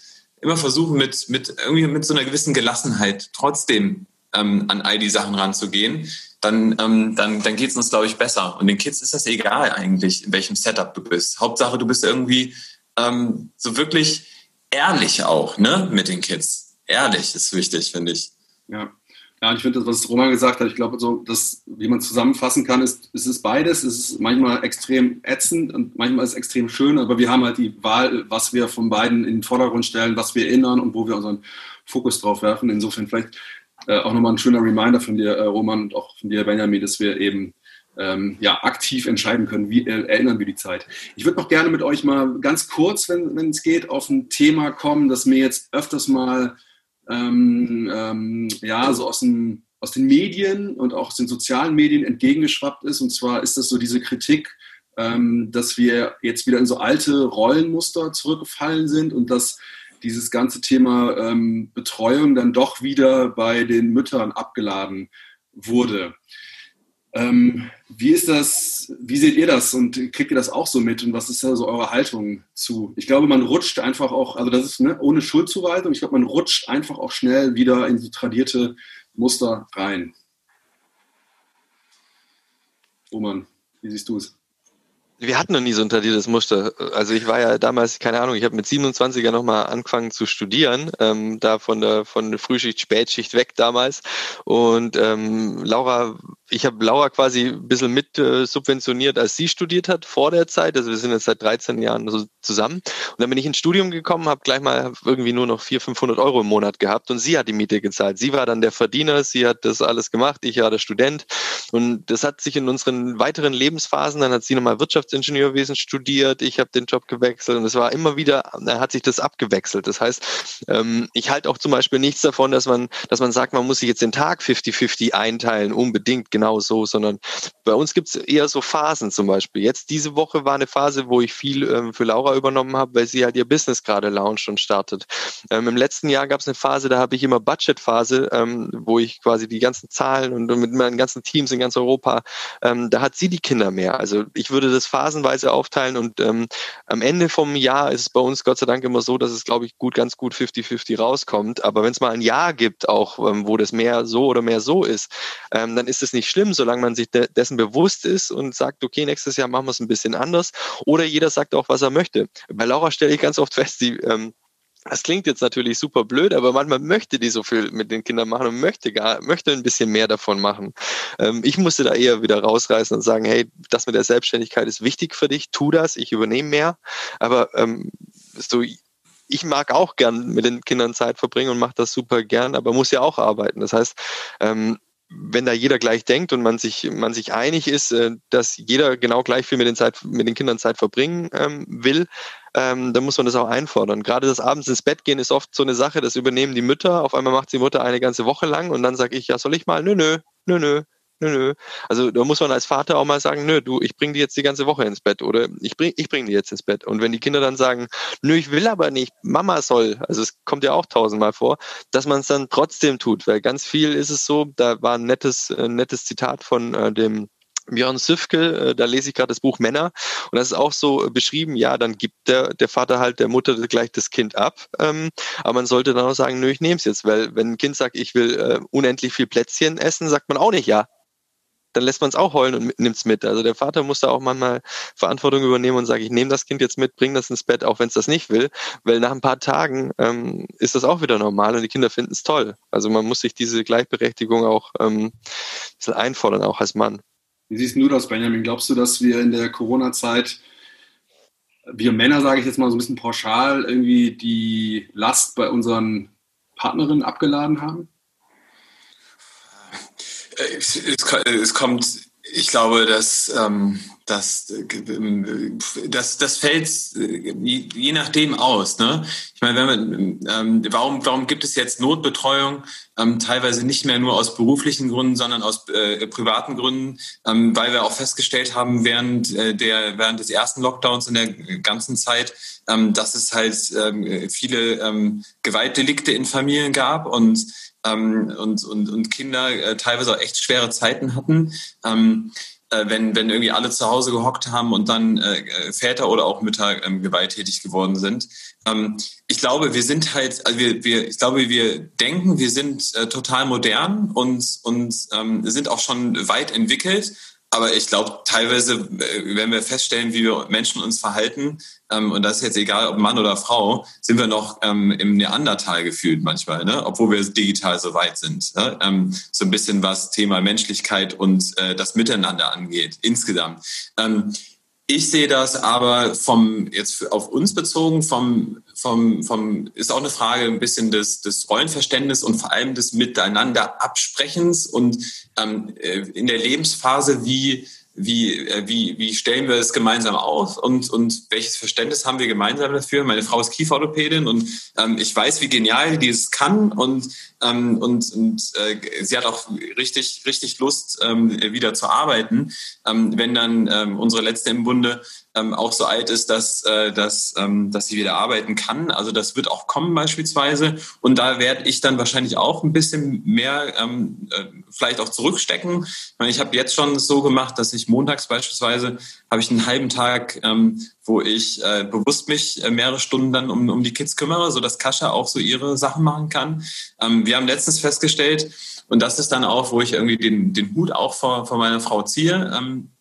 immer versuchen, mit, mit irgendwie mit so einer gewissen Gelassenheit trotzdem ähm, an all die Sachen ranzugehen. Dann, ähm, dann, dann geht es uns, glaube ich, besser. Und den Kids ist das egal eigentlich, in welchem Setup du bist. Hauptsache, du bist irgendwie ähm, so wirklich ehrlich auch, ne, mit den Kids. Ehrlich ist wichtig, finde ich. Ja, ja, und ich finde das, was Roman gesagt hat, ich glaube, so, dass, wie man zusammenfassen kann, ist, es ist beides. Es ist manchmal extrem ätzend und manchmal ist es extrem schön, aber wir haben halt die Wahl, was wir von beiden in den Vordergrund stellen, was wir erinnern und wo wir unseren Fokus drauf werfen. Insofern vielleicht Äh, auch nochmal ein schöner Reminder von dir, äh, Roman, und auch von dir, Benjamin, dass wir eben ähm, ja, aktiv entscheiden können, wie äh, erinnern wir die Zeit. Ich würde noch gerne mit euch mal ganz kurz, wenn wenn es geht, auf ein Thema kommen, das mir jetzt öfters mal ähm, ähm, ja, so aus, dem, aus den Medien und auch aus den sozialen Medien entgegengeschwappt ist. Und zwar ist das so diese Kritik, ähm, dass wir jetzt wieder in so alte Rollenmuster zurückgefallen sind und dass dieses ganze Thema ähm, Betreuung dann doch wieder bei den Müttern abgeladen wurde. Ähm, wie ist das, wie seht ihr das und kriegt ihr das auch so mit und was ist da so eure Haltung zu? Ich glaube, man rutscht einfach auch, also das ist ne, ohne Schuldzuweisung, ich glaube, man rutscht einfach auch schnell wieder in so tradierte Muster rein. Roman, wie siehst du es? Wir hatten noch nie so ein tradiertes Muster. Also ich war ja damals, keine Ahnung, ich habe mit siebenundzwanziger nochmal angefangen zu studieren, ähm, da von der von der Frühschicht, Spätschicht weg damals. Und ähm, Laura, ich habe Laura quasi ein bisschen mit äh, subventioniert, als sie studiert hat vor der Zeit. Also wir sind jetzt seit dreizehn Jahren so zusammen. Und dann bin ich ins Studium gekommen, habe gleich mal irgendwie nur noch vierhundert, fünfhundert Euro im Monat gehabt und sie hat die Miete gezahlt. Sie war dann der Verdiener, sie hat das alles gemacht, ich war der Student. Und das hat sich in unseren weiteren Lebensphasen, dann hat sie nochmal Wirtschaft Ingenieurwesen studiert, ich habe den Job gewechselt und es war immer wieder, da hat sich das abgewechselt. Das heißt, ähm, ich halte auch zum Beispiel nichts davon, dass man, dass man sagt, man muss sich jetzt den Tag fünfzig fünfzig einteilen, unbedingt genau so, sondern bei uns gibt es eher so Phasen zum Beispiel. Jetzt diese Woche war eine Phase, wo ich viel ähm, für Laura übernommen habe, weil sie halt ihr Business gerade launcht und startet. Ähm, im letzten Jahr gab es eine Phase, da habe ich immer Budgetphase, ähm, wo ich quasi die ganzen Zahlen und, und mit meinen ganzen Teams in ganz Europa, ähm, da hat sie die Kinder mehr. Also ich würde das phasenweise aufteilen und ähm, am Ende vom Jahr ist es bei uns Gott sei Dank immer so, dass es, glaube ich, gut, ganz gut fünfzig fünfzig rauskommt. Aber wenn es mal ein Jahr gibt, auch ähm, wo das mehr so oder mehr so ist, ähm, dann ist es nicht schlimm, solange man sich de- dessen bewusst ist und sagt, okay, nächstes Jahr machen wir es ein bisschen anders. Oder jeder sagt auch, was er möchte. Bei Laura stelle ich ganz oft fest, die ähm, das klingt jetzt natürlich super blöd, aber manchmal möchte die so viel mit den Kindern machen und möchte gar, möchte ein bisschen mehr davon machen. Ähm, ich musste da eher wieder rausreißen und sagen, hey, das mit der Selbstständigkeit ist wichtig für dich, tu das, ich übernehme mehr. Aber ähm, so, ich mag auch gern mit den Kindern Zeit verbringen und mache das super gern, aber muss ja auch arbeiten. Das heißt, ähm, wenn da jeder gleich denkt und man sich, man sich einig ist, dass jeder genau gleich viel mit den, Zeit, mit den Kindern Zeit verbringen ähm, will, ähm, dann muss man das auch einfordern. Gerade das abends ins Bett gehen ist oft so eine Sache, das übernehmen die Mütter, auf einmal macht die Mutter eine ganze Woche lang und dann sage ich, ja soll ich mal, nö, nö, nö, nö. Nö, nö. Also da muss man als Vater auch mal sagen, nö, du, ich bringe die jetzt die ganze Woche ins Bett oder ich bringe ich bring die jetzt ins Bett. Und wenn die Kinder dann sagen, nö, ich will aber nicht, Mama soll, also es kommt ja auch tausendmal vor, dass man es dann trotzdem tut, weil ganz viel ist es so, da war ein nettes, äh, nettes Zitat von äh, dem Björn Süfke, da lese ich gerade das Buch Männer und das ist auch so beschrieben, ja, dann gibt der, der Vater halt der Mutter gleich das Kind ab, ähm, aber man sollte dann auch sagen, nö, ich nehme es jetzt, weil wenn ein Kind sagt, ich will äh, unendlich viel Plätzchen essen, sagt man auch nicht ja, dann lässt man es auch heulen und nimmt es mit. Also der Vater muss da auch manchmal Verantwortung übernehmen und sagen, ich nehme das Kind jetzt mit, bringe das ins Bett, auch wenn es das nicht will, weil nach ein paar Tagen ähm, ist das auch wieder normal und die Kinder finden es toll. Also man muss sich diese Gleichberechtigung auch ähm, ein bisschen einfordern, auch als Mann. Wie siehst du das, Benjamin? Glaubst du, dass wir in der Corona-Zeit, wir Männer, sage ich jetzt mal so ein bisschen pauschal, irgendwie die Last bei unseren Partnerinnen abgeladen haben? Es, es kommt, ich glaube, dass, ähm, dass, dass das fällt je, je nachdem aus. Ne? Ich meine, wenn man, ähm, warum, warum gibt es jetzt Notbetreuung? Ähm, teilweise nicht mehr nur aus beruflichen Gründen, sondern aus äh, privaten Gründen, ähm, weil wir auch festgestellt haben, während äh, der während des ersten Lockdowns in der ganzen Zeit, ähm, dass es halt ähm, viele ähm, Gewaltdelikte in Familien gab und Ähm, und, und, und Kinder äh, teilweise auch echt schwere Zeiten hatten, ähm, äh, wenn, wenn irgendwie alle zu Hause gehockt haben und dann äh, Väter oder auch Mütter ähm, gewalttätig geworden sind. Ähm, ich glaube, wir sind halt, also wir, wir, ich glaube, wir denken, wir sind äh, total modern und, und ähm, sind auch schon weit entwickelt. Aber ich glaube, teilweise, wenn wir feststellen, wie wir Menschen uns verhalten, ähm, und das ist jetzt egal, ob Mann oder Frau, sind wir noch ähm, im Neandertal gefühlt manchmal, ne? Obwohl wir digital so weit sind. Ne? Ähm, so ein bisschen was Thema Menschlichkeit und äh, das Miteinander angeht, insgesamt. Ähm, ich sehe das aber vom jetzt auf uns bezogen, vom, vom, vom ist auch eine Frage ein bisschen des, des Rollenverständnisses und vor allem des Miteinander Absprechens und ähm, in der Lebensphase, wie, wie, wie, wie stellen wir es gemeinsam auf und, und welches Verständnis haben wir gemeinsam dafür? Meine Frau ist Kieferorthopädin und ähm, ich weiß, wie genial die es kann und, ähm, und, und äh, sie hat auch richtig, richtig Lust, ähm, wieder zu arbeiten. Ähm, wenn dann ähm, unsere Letzte im Bunde ähm, auch so alt ist, dass, äh, dass, ähm, dass sie wieder arbeiten kann. Also das wird auch kommen beispielsweise. Und da werde ich dann wahrscheinlich auch ein bisschen mehr ähm, äh, vielleicht auch zurückstecken. Ich meine, ich habe jetzt schon so gemacht, dass ich montags beispielsweise habe ich einen halben Tag, ähm, wo ich äh, bewusst mich äh, mehrere Stunden dann um, um die Kids kümmere, sodass Kascha auch so ihre Sachen machen kann. Ähm, wir haben letztens festgestellt, und das ist dann auch, wo ich irgendwie den, den Hut auch vor, vor meiner Frau ziehe, ähm,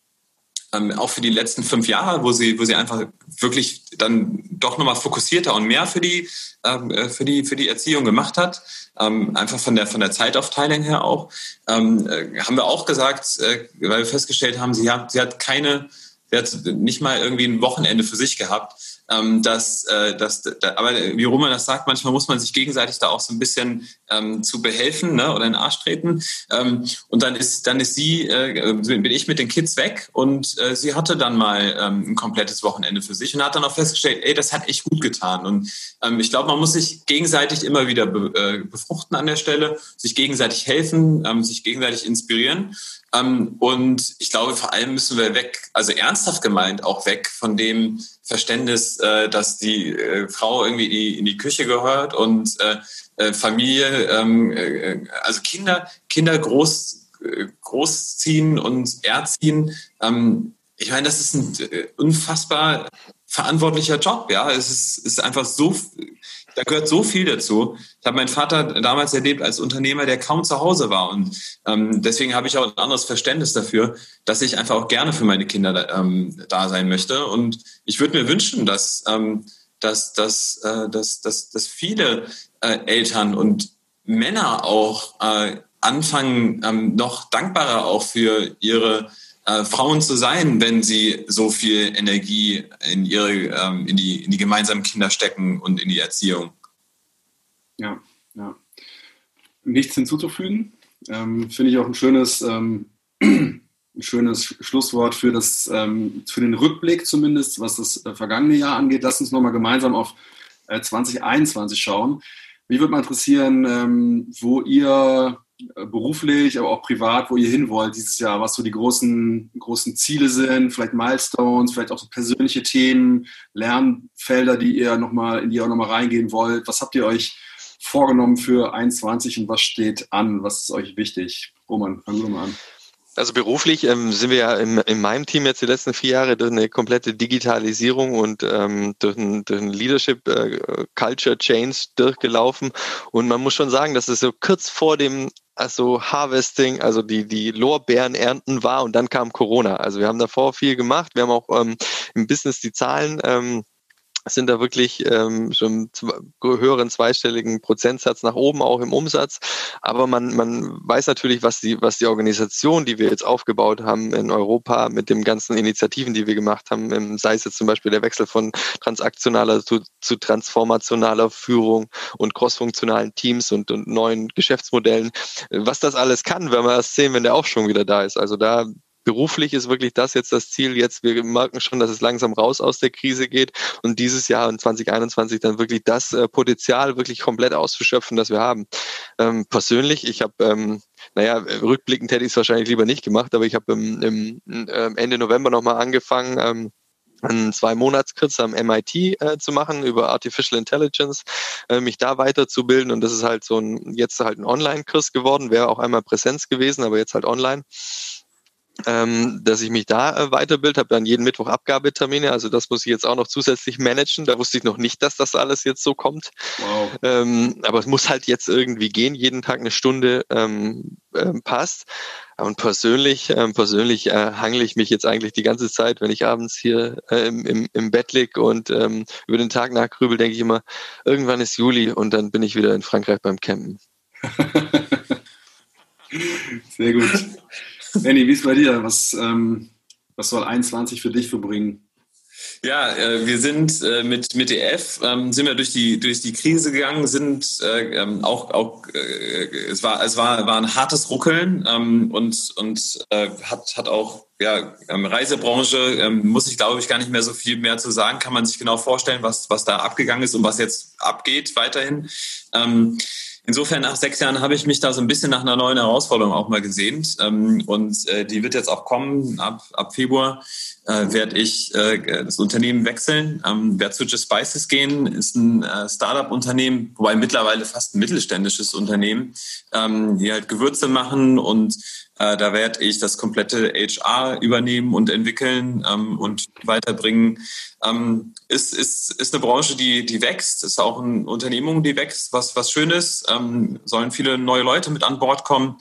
ähm, auch für die letzten fünf Jahre, wo sie, wo sie einfach wirklich dann doch nochmal fokussierter und mehr für die, ähm, für die, für die Erziehung gemacht hat. Ähm, einfach von der, von der Zeitaufteilung her auch. Ähm, äh, haben wir auch gesagt, äh, weil wir festgestellt haben, sie hat, sie hat keine, sie hat nicht mal irgendwie ein Wochenende für sich gehabt. Ähm, dass, äh, dass, da, aber wie Roman das sagt, manchmal muss man sich gegenseitig da auch so ein bisschen ähm, zu behelfen, ne, oder in den Arsch treten. Ähm, und dann ist, dann ist sie, äh, bin ich mit den Kids weg und äh, sie hatte dann mal ähm, ein komplettes Wochenende für sich und hat dann auch festgestellt, ey, das hat echt gut getan. Und ähm, ich glaube, man muss sich gegenseitig immer wieder be, äh, befruchten an der Stelle, sich gegenseitig helfen, ähm, sich gegenseitig inspirieren. Ähm, und ich glaube, vor allem müssen wir weg, also ernsthaft gemeint auch weg von dem Verständnis, äh, dass die äh, Frau irgendwie die, in die Küche gehört und äh, äh, Familie, ähm, äh, also Kinder, Kinder groß, äh, großziehen und erziehen. Ähm, ich meine, das ist ein äh, unfassbar verantwortlicher Job, ja. Es ist, ist einfach so, da gehört so viel dazu. Ich habe meinen Vater damals erlebt als Unternehmer, der kaum zu Hause war. Und ähm, deswegen habe ich auch ein anderes Verständnis dafür, dass ich einfach auch gerne für meine Kinder da, ähm, da sein möchte. Und ich würde mir wünschen, dass, ähm, dass, dass, äh, dass, dass, dass viele äh, Eltern und Männer auch äh, anfangen, ähm, noch dankbarer auch für ihre Äh, Frauen zu sein, wenn sie so viel Energie in ihre, ähm, in die, in die gemeinsamen Kinder stecken und in die Erziehung. Ja, ja. Nichts hinzuzufügen. Ähm, finde ich auch ein schönes, ähm, ein schönes Schlusswort für das, ähm, für den Rückblick zumindest, was das äh, vergangene Jahr angeht. Lass uns nochmal gemeinsam auf äh, zwanzig einundzwanzig schauen. Mich würde mal interessieren, ähm, wo ihr beruflich, aber auch privat, wo ihr hin wollt dieses Jahr, was so die großen, großen Ziele sind, vielleicht Milestones, vielleicht auch so persönliche Themen, Lernfelder, die ihr nochmal, in die ihr auch nochmal reingehen wollt. Was habt ihr euch vorgenommen für einundzwanzig und was steht an? Was ist euch wichtig? Roman, fangen wir mal an. Also beruflich ähm, sind wir ja im, in meinem Team jetzt die letzten vier Jahre durch eine komplette Digitalisierung und ähm, durch einen durch ein Leadership äh, Culture Change durchgelaufen. Und man muss schon sagen, dass es so kurz vor dem also Harvesting, also die, die Lorbeeren ernten war und dann kam Corona. Also wir haben davor viel gemacht. Wir haben auch ähm, im Business die Zahlen ähm, sind da wirklich ähm, schon höheren zweistelligen Prozentsatz nach oben, auch im Umsatz. Aber man man weiß natürlich, was die was die Organisation, die wir jetzt aufgebaut haben in Europa mit den ganzen Initiativen, die wir gemacht haben, sei es jetzt zum Beispiel der Wechsel von transaktionaler zu, zu transformationaler Führung und crossfunktionalen Teams und, und neuen Geschäftsmodellen, was das alles kann, wenn wir das sehen, wenn der Aufschwung wieder da ist. Also da beruflich ist wirklich das jetzt das Ziel. Jetzt, wir merken schon, dass es langsam raus aus der Krise geht und dieses Jahr in zwanzig einundzwanzig dann wirklich das äh, Potenzial wirklich komplett auszuschöpfen, das wir haben. Ähm, persönlich, ich habe, ähm, naja, rückblickend hätte ich es wahrscheinlich lieber nicht gemacht, aber ich habe ähm, ähm, Ende November nochmal angefangen, ähm, einen Zwei-Monats-Kurs am M I T äh, zu machen über Artificial Intelligence, äh, mich da weiterzubilden, und das ist halt so ein, jetzt halt ein Online-Kurs geworden, wäre auch einmal Präsenz gewesen, aber jetzt halt online. Ähm, dass ich mich da äh, weiterbilde, habe dann jeden Mittwoch Abgabetermine, also das muss ich jetzt auch noch zusätzlich managen, da wusste ich noch nicht, dass das alles jetzt so kommt. Wow. Ähm, aber es muss halt jetzt irgendwie gehen, jeden Tag eine Stunde ähm, äh, passt. Und persönlich ähm, persönlich äh, hangle ich mich jetzt eigentlich die ganze Zeit, wenn ich abends hier äh, im, im, im Bett lieg und ähm, über den Tag nachgrübel, denke ich immer, irgendwann ist Juli und dann bin ich wieder in Frankreich beim Campen. Sehr gut. Benni, wie ist bei dir? Was, ähm, was soll einundzwanzig für dich verbringen? Ja, äh, wir sind äh, mit, mit E F, ähm, sind wir durch die, durch die Krise gegangen, sind äh, auch, auch äh, es, war, es war, war ein hartes Ruckeln ähm, und, und äh, hat, hat auch, ja, ähm, Reisebranche, ähm, muss ich, glaube ich, gar nicht mehr so viel mehr zu sagen, kann man sich genau vorstellen, was, was da abgegangen ist und was jetzt abgeht weiterhin. Ähm, Insofern, nach sechs Jahren habe ich mich da so ein bisschen nach einer neuen Herausforderung auch mal gesehnt. Und die wird jetzt auch kommen. Ab, ab Februar werde ich das Unternehmen wechseln, werde zu Just Spices gehen. Ist ein Startup-Unternehmen, wobei mittlerweile fast ein mittelständisches Unternehmen, die halt Gewürze machen. Und da werde ich das komplette H R übernehmen und entwickeln ähm, und weiterbringen. Ähm, ist, ist, ist eine Branche, die, die wächst, ist auch eine Unternehmung, die wächst, was, was schön ist. Ähm, sollen viele neue Leute mit an Bord kommen.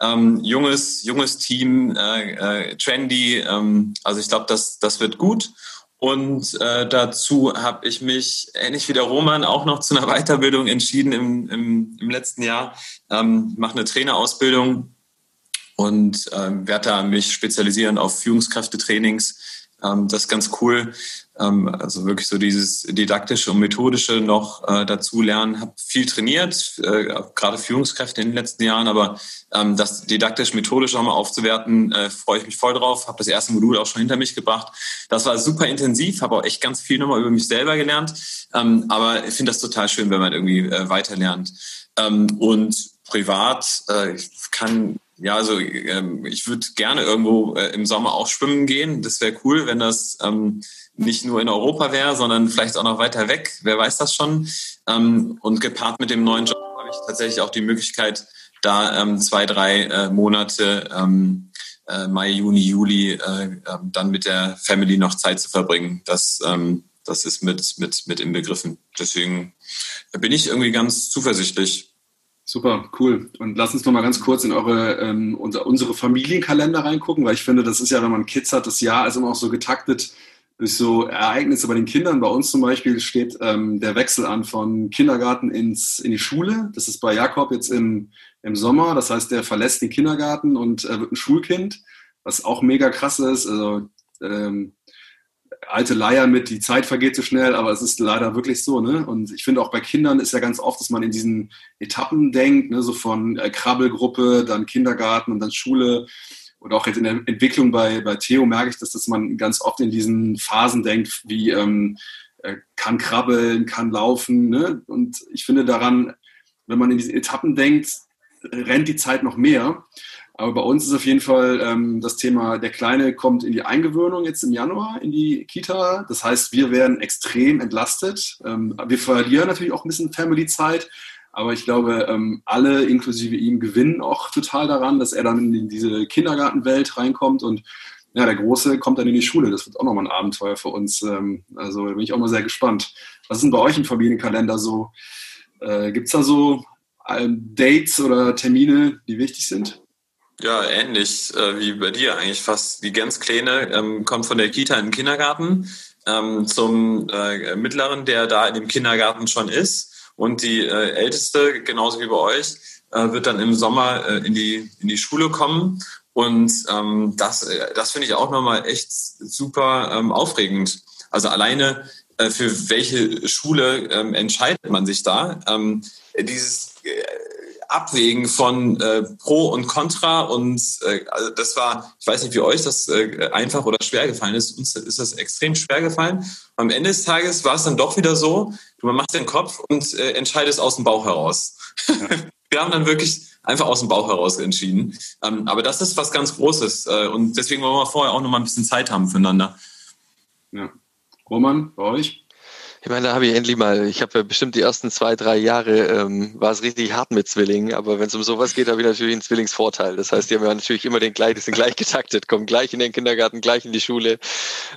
Ähm, junges, junges Team, äh, äh, trendy. Ähm, also ich glaube, das, das wird gut. Und äh, dazu habe ich mich, ähnlich wie der Roman, auch noch zu einer Weiterbildung entschieden im, im, im letzten Jahr. Ähm, mache eine Trainerausbildung. Und ähm, werde da mich spezialisieren auf Führungskräftetrainings. Ähm, das ist ganz cool. Ähm, also wirklich so dieses Didaktische und Methodische noch äh, dazu lernen. Habe viel trainiert, äh, gerade Führungskräfte in den letzten Jahren. Aber ähm, das didaktisch-methodisch nochmal aufzuwerten, äh, freue ich mich voll drauf. Habe das erste Modul auch schon hinter mich gebracht. Das war super intensiv. Habe auch echt ganz viel nochmal über mich selber gelernt. Ähm, aber ich finde das total schön, wenn man irgendwie äh, weiterlernt. Ähm, und privat äh, kann... Ja, also ähm, ich würde gerne irgendwo äh, im Sommer auch schwimmen gehen. Das wäre cool, wenn das ähm, nicht nur in Europa wäre, sondern vielleicht auch noch weiter weg. Wer weiß das schon. Ähm, und gepaart mit dem neuen Job habe ich tatsächlich auch die Möglichkeit, da ähm, zwei, drei äh, Monate, ähm, äh, Mai, Juni, Juli, äh, äh, dann mit der Family noch Zeit zu verbringen. Das, ähm, das ist mit, mit, mit inbegriffen. Deswegen bin ich irgendwie ganz zuversichtlich. Super, cool. Und lass uns noch mal ganz kurz in eure ähm, unser, unsere Familienkalender reingucken, weil ich finde, das ist ja, wenn man Kids hat, das Jahr ist immer auch so getaktet durch so Ereignisse bei den Kindern. Bei uns zum Beispiel steht ähm, der Wechsel an von Kindergarten ins in die Schule. Das ist bei Jakob jetzt im, im Sommer. Das heißt, der verlässt den Kindergarten und äh, wird ein Schulkind, was auch mega krass ist. Also ähm, alte Leier mit, die Zeit vergeht so schnell, aber es ist leider wirklich so, ne? Und ich finde auch bei Kindern ist ja ganz oft, dass man in diesen Etappen denkt, ne? So von äh, Krabbelgruppe, dann Kindergarten und dann Schule. Oder auch jetzt in der Entwicklung bei, bei Theo merke ich, dass, dass man ganz oft in diesen Phasen denkt, wie ähm, äh, kann krabbeln, kann laufen, ne? Und ich finde daran, wenn man in diesen Etappen denkt, rennt die Zeit noch mehr. Aber bei uns ist auf jeden Fall ähm, das Thema, der Kleine kommt in die Eingewöhnung jetzt im Januar in die Kita. Das heißt, wir werden extrem entlastet. Ähm, wir verlieren natürlich auch ein bisschen Family-Zeit. Aber ich glaube, ähm, alle inklusive ihm gewinnen auch total daran, dass er dann in diese Kindergartenwelt reinkommt. Und ja, der Große kommt dann in die Schule. Das wird auch nochmal ein Abenteuer für uns. Ähm, also da bin ich auch mal sehr gespannt. Was ist denn bei euch im Familienkalender so? Äh, Gibt es da so ähm, Dates oder Termine, die wichtig sind? Ja, ähnlich äh, wie bei dir eigentlich fast. Die ganz Kleine ähm, kommt von der Kita in den Kindergarten ähm, zum äh, Mittleren, der da in dem Kindergarten schon ist. Und die äh, Älteste, genauso wie bei euch, äh, wird dann im Sommer äh, in die, in die Schule kommen. Und ähm, das, äh, das finde ich auch nochmal echt super ähm, aufregend. Also alleine äh, für welche Schule ähm, entscheidet man sich da? Ähm, dieses... Äh, Abwägen von äh, Pro und Contra und äh, also das war, ich weiß nicht, wie euch das äh, einfach oder schwer gefallen ist, uns ist das extrem schwer gefallen. Am Ende des Tages war es dann doch wieder so, man macht den Kopf und äh, entscheidet es aus dem Bauch heraus. Wir haben dann wirklich einfach aus dem Bauch heraus entschieden. Ähm, aber das ist was ganz Großes äh, und deswegen wollen wir vorher auch nochmal ein bisschen Zeit haben füreinander. Ja. Roman, bei euch? Ich meine, da habe ich endlich mal, ich habe ja bestimmt die ersten zwei, drei Jahre, ähm, war es richtig hart mit Zwillingen, aber wenn es um sowas geht, habe ich natürlich einen Zwillingsvorteil. Das heißt, die haben ja natürlich immer den gleichen, die sind gleich getaktet, kommen gleich in den Kindergarten, gleich in die Schule.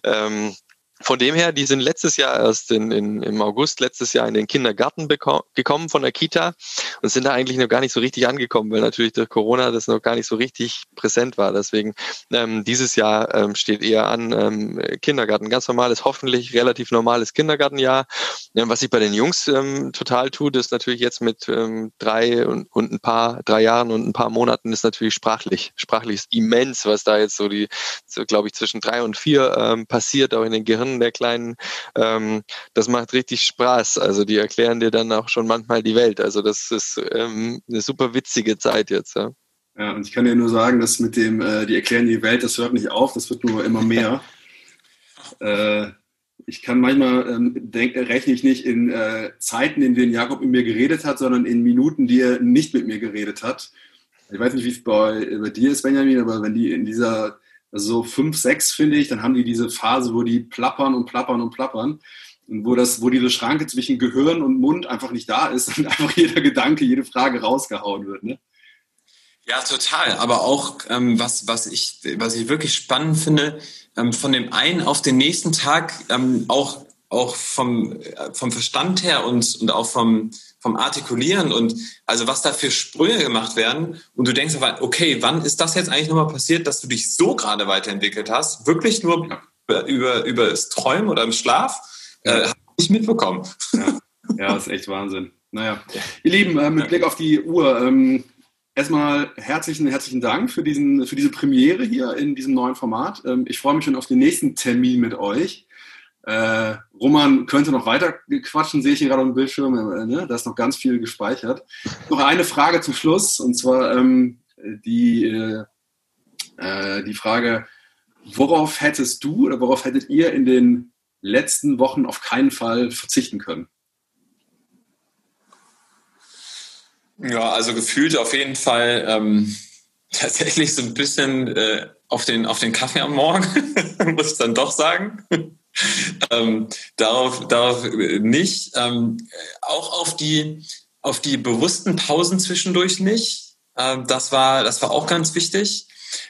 Ähm, von dem her, die sind letztes Jahr erst in, in, im August letztes Jahr in den Kindergarten beko- gekommen von der Kita und sind da eigentlich noch gar nicht so richtig angekommen, weil natürlich durch Corona das noch gar nicht so richtig präsent war. Deswegen ähm, dieses Jahr ähm, steht eher an ähm, Kindergarten. Ganz normales, hoffentlich relativ normales Kindergartenjahr. Ja, was sich bei den Jungs ähm, total tut, ist natürlich jetzt mit ähm, drei und, und ein paar, drei Jahren und ein paar Monaten ist natürlich sprachlich. Sprachlich ist immens, was da jetzt so die, so, glaube ich, zwischen drei und vier ähm, passiert, auch in den Gehirnen der Kleinen. Ähm, das macht richtig Spaß. Also die erklären dir dann auch schon manchmal die Welt. Also das ist ähm, eine super witzige Zeit jetzt. Ja. Ja, und ich kann dir nur sagen, dass mit dem, äh, die erklären die Welt, das hört nicht auf, das wird nur immer mehr. äh, Ich kann manchmal, ähm, denk, rechne ich nicht in äh, Zeiten, in denen Jakob mit mir geredet hat, sondern in Minuten, die er nicht mit mir geredet hat. Ich weiß nicht, wie es bei, bei dir ist, Benjamin, aber wenn die in dieser, also so fünf, sechs, finde ich, dann haben die diese Phase, wo die plappern und plappern und plappern. Und wo, das, wo diese Schranke zwischen Gehirn und Mund einfach nicht da ist und einfach jeder Gedanke, jede Frage rausgehauen wird, ne? Ja, total. Aber auch, ähm, was, was, ich, was ich wirklich spannend finde, ähm, von dem einen auf den nächsten Tag, ähm, auch, auch vom, äh, vom Verstand her und, und auch vom, vom Artikulieren und also was da für Sprünge gemacht werden. Und du denkst, okay, wann ist das jetzt eigentlich nochmal passiert, dass du dich so gerade weiterentwickelt hast? Wirklich nur ja. über, über das Träumen oder im Schlaf? Äh, hab ich mitbekommen. Ja. ja, ist echt Wahnsinn. Naja, ihr Lieben, äh, mit ja. Blick auf die Uhr, ähm, erstmal herzlichen, herzlichen Dank für, diesen, für diese Premiere hier in diesem neuen Format. Ähm, ich freue mich schon auf den nächsten Termin mit euch. Äh, Roman könnte noch weiter quatschen, sehe ich hier gerade auf dem Bildschirm. Äh, ne? Da ist noch ganz viel gespeichert. Noch eine Frage zum Schluss, und zwar ähm, die, äh, äh, die Frage, worauf hättest du oder worauf hättet ihr in den letzten Wochen auf keinen Fall verzichten können? Ja, also gefühlt auf jeden Fall ähm, tatsächlich so ein bisschen äh, auf den, auf den Kaffee am Morgen, muss ich dann doch sagen. ähm, darauf, darauf nicht. Ähm, auch auf die, auf die bewussten Pausen zwischendurch nicht. Ähm, das war, das war auch ganz wichtig.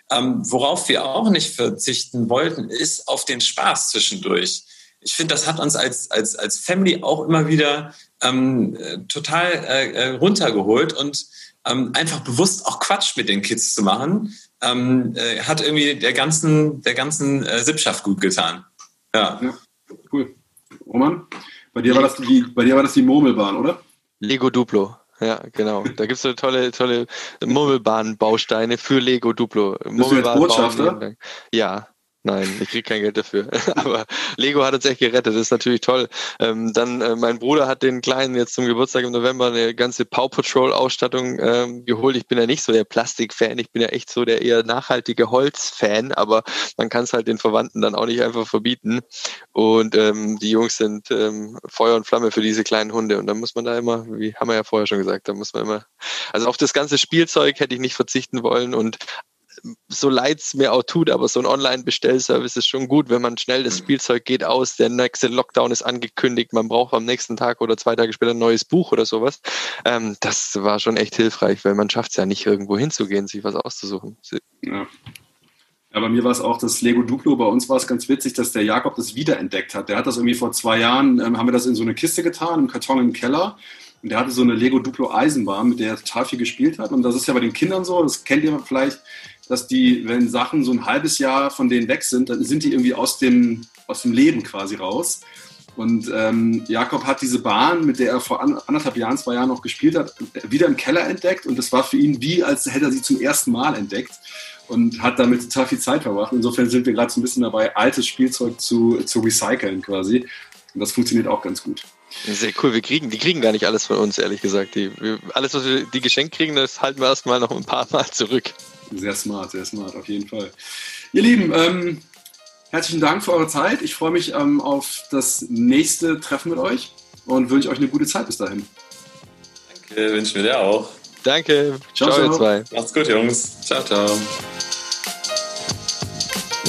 Ähm, worauf wir auch nicht verzichten wollten, ist auf den Spaß zwischendurch. Ich finde, das hat uns als, als, als Family auch immer wieder ähm, total äh, runtergeholt und ähm, einfach bewusst auch Quatsch mit den Kids zu machen, ähm, äh, hat irgendwie der ganzen, der ganzen äh, Sippschaft gut getan. Ja. Ja, cool. Roman, bei dir war das die, bei dir war das die Murmelbahn, oder? Lego Duplo. Ja, genau. Da gibt es so tolle, tolle Murmelbahn-Bausteine für Lego Duplo. Bist du jetzt Botschafter? Ja. Nein, ich krieg kein Geld dafür. Aber Lego hat uns echt gerettet. Das ist natürlich toll. Ähm, dann, äh, mein Bruder hat den Kleinen jetzt zum Geburtstag im November eine ganze Paw Patrol Ausstattung ähm, geholt. Ich bin ja nicht so der Plastik-Fan. Ich bin ja echt so der eher nachhaltige Holz-Fan. Aber man kann es halt den Verwandten dann auch nicht einfach verbieten. Und ähm, die Jungs sind ähm, Feuer und Flamme für diese kleinen Hunde. Und dann muss man da immer, wie haben wir ja vorher schon gesagt, da muss man immer, also auf das ganze Spielzeug hätte ich nicht verzichten wollen. Und so leid es mir auch tut, aber so ein Online-Bestellservice ist schon gut, wenn man schnell, das Spielzeug geht aus, der nächste Lockdown ist angekündigt, man braucht am nächsten Tag oder zwei Tage später ein neues Buch oder sowas. Ähm, das war schon echt hilfreich, weil man schafft es ja nicht, irgendwo hinzugehen, sich was auszusuchen. Ja. Ja, bei mir war es auch das Lego Duplo, bei uns war es ganz witzig, dass der Jakob das wiederentdeckt hat. Der hat das irgendwie vor zwei Jahren, ähm, haben wir das in so eine Kiste getan, im Karton im Keller. Und der hatte so eine Lego Duplo Eisenbahn, mit der er total viel gespielt hat. Und das ist ja bei den Kindern so, das kennt ihr vielleicht, dass die, wenn Sachen so ein halbes Jahr von denen weg sind, dann sind die irgendwie aus dem, aus dem Leben quasi raus. Und ähm, Jakob hat diese Bahn, mit der er vor anderthalb Jahren, zwei Jahren noch gespielt hat, wieder im Keller entdeckt. Und das war für ihn wie, als hätte er sie zum ersten Mal entdeckt und hat damit total viel Zeit verbracht. Insofern sind wir gerade so ein bisschen dabei, altes Spielzeug zu, zu recyceln quasi. Und das funktioniert auch ganz gut. Sehr cool, wir kriegen, die kriegen gar nicht alles von uns, ehrlich gesagt. Die, wir, alles, was wir die geschenkt kriegen, das halten wir erstmal noch ein paar Mal zurück. Sehr smart, sehr smart, auf jeden Fall. Ihr Lieben, ähm, herzlichen Dank für eure Zeit. Ich freue mich ähm, auf das nächste Treffen mit euch und wünsche euch eine gute Zeit bis dahin. Danke, wünschen wir dir auch. Danke, ciao, ciao, ciao. Ihr zwei. Macht's gut, Jungs. Ciao, ciao.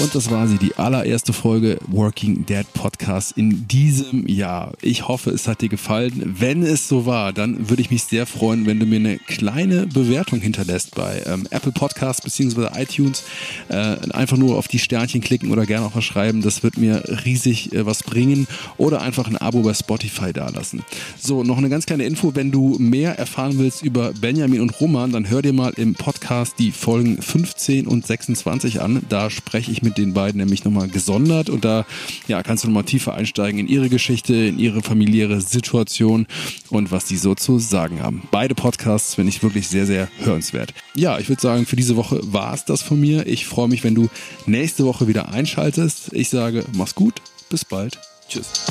Und das war sie, die allererste Folge Working Dad Podcast in diesem Jahr. Ich hoffe, es hat dir gefallen. Wenn es so war, dann würde ich mich sehr freuen, wenn du mir eine kleine Bewertung hinterlässt bei ähm, Apple Podcasts bzw. iTunes. Äh, einfach nur auf die Sternchen klicken oder gerne auch was schreiben. Das wird mir riesig äh, was bringen. Oder einfach ein Abo bei Spotify dalassen. So, noch eine ganz kleine Info. Wenn du mehr erfahren willst über Benjamin und Roman, dann hör dir mal im Podcast die Folgen fünfzehn und sechsundzwanzig an. Da spreche ich mit mit den beiden nämlich nochmal gesondert und da ja, kannst du nochmal tiefer einsteigen in ihre Geschichte, in ihre familiäre Situation und was die so zu sagen haben. Beide Podcasts finde ich wirklich sehr, sehr hörenswert. Ja, ich würde sagen, für diese Woche war es das von mir. Ich freue mich, wenn du nächste Woche wieder einschaltest. Ich sage, mach's gut, bis bald, tschüss.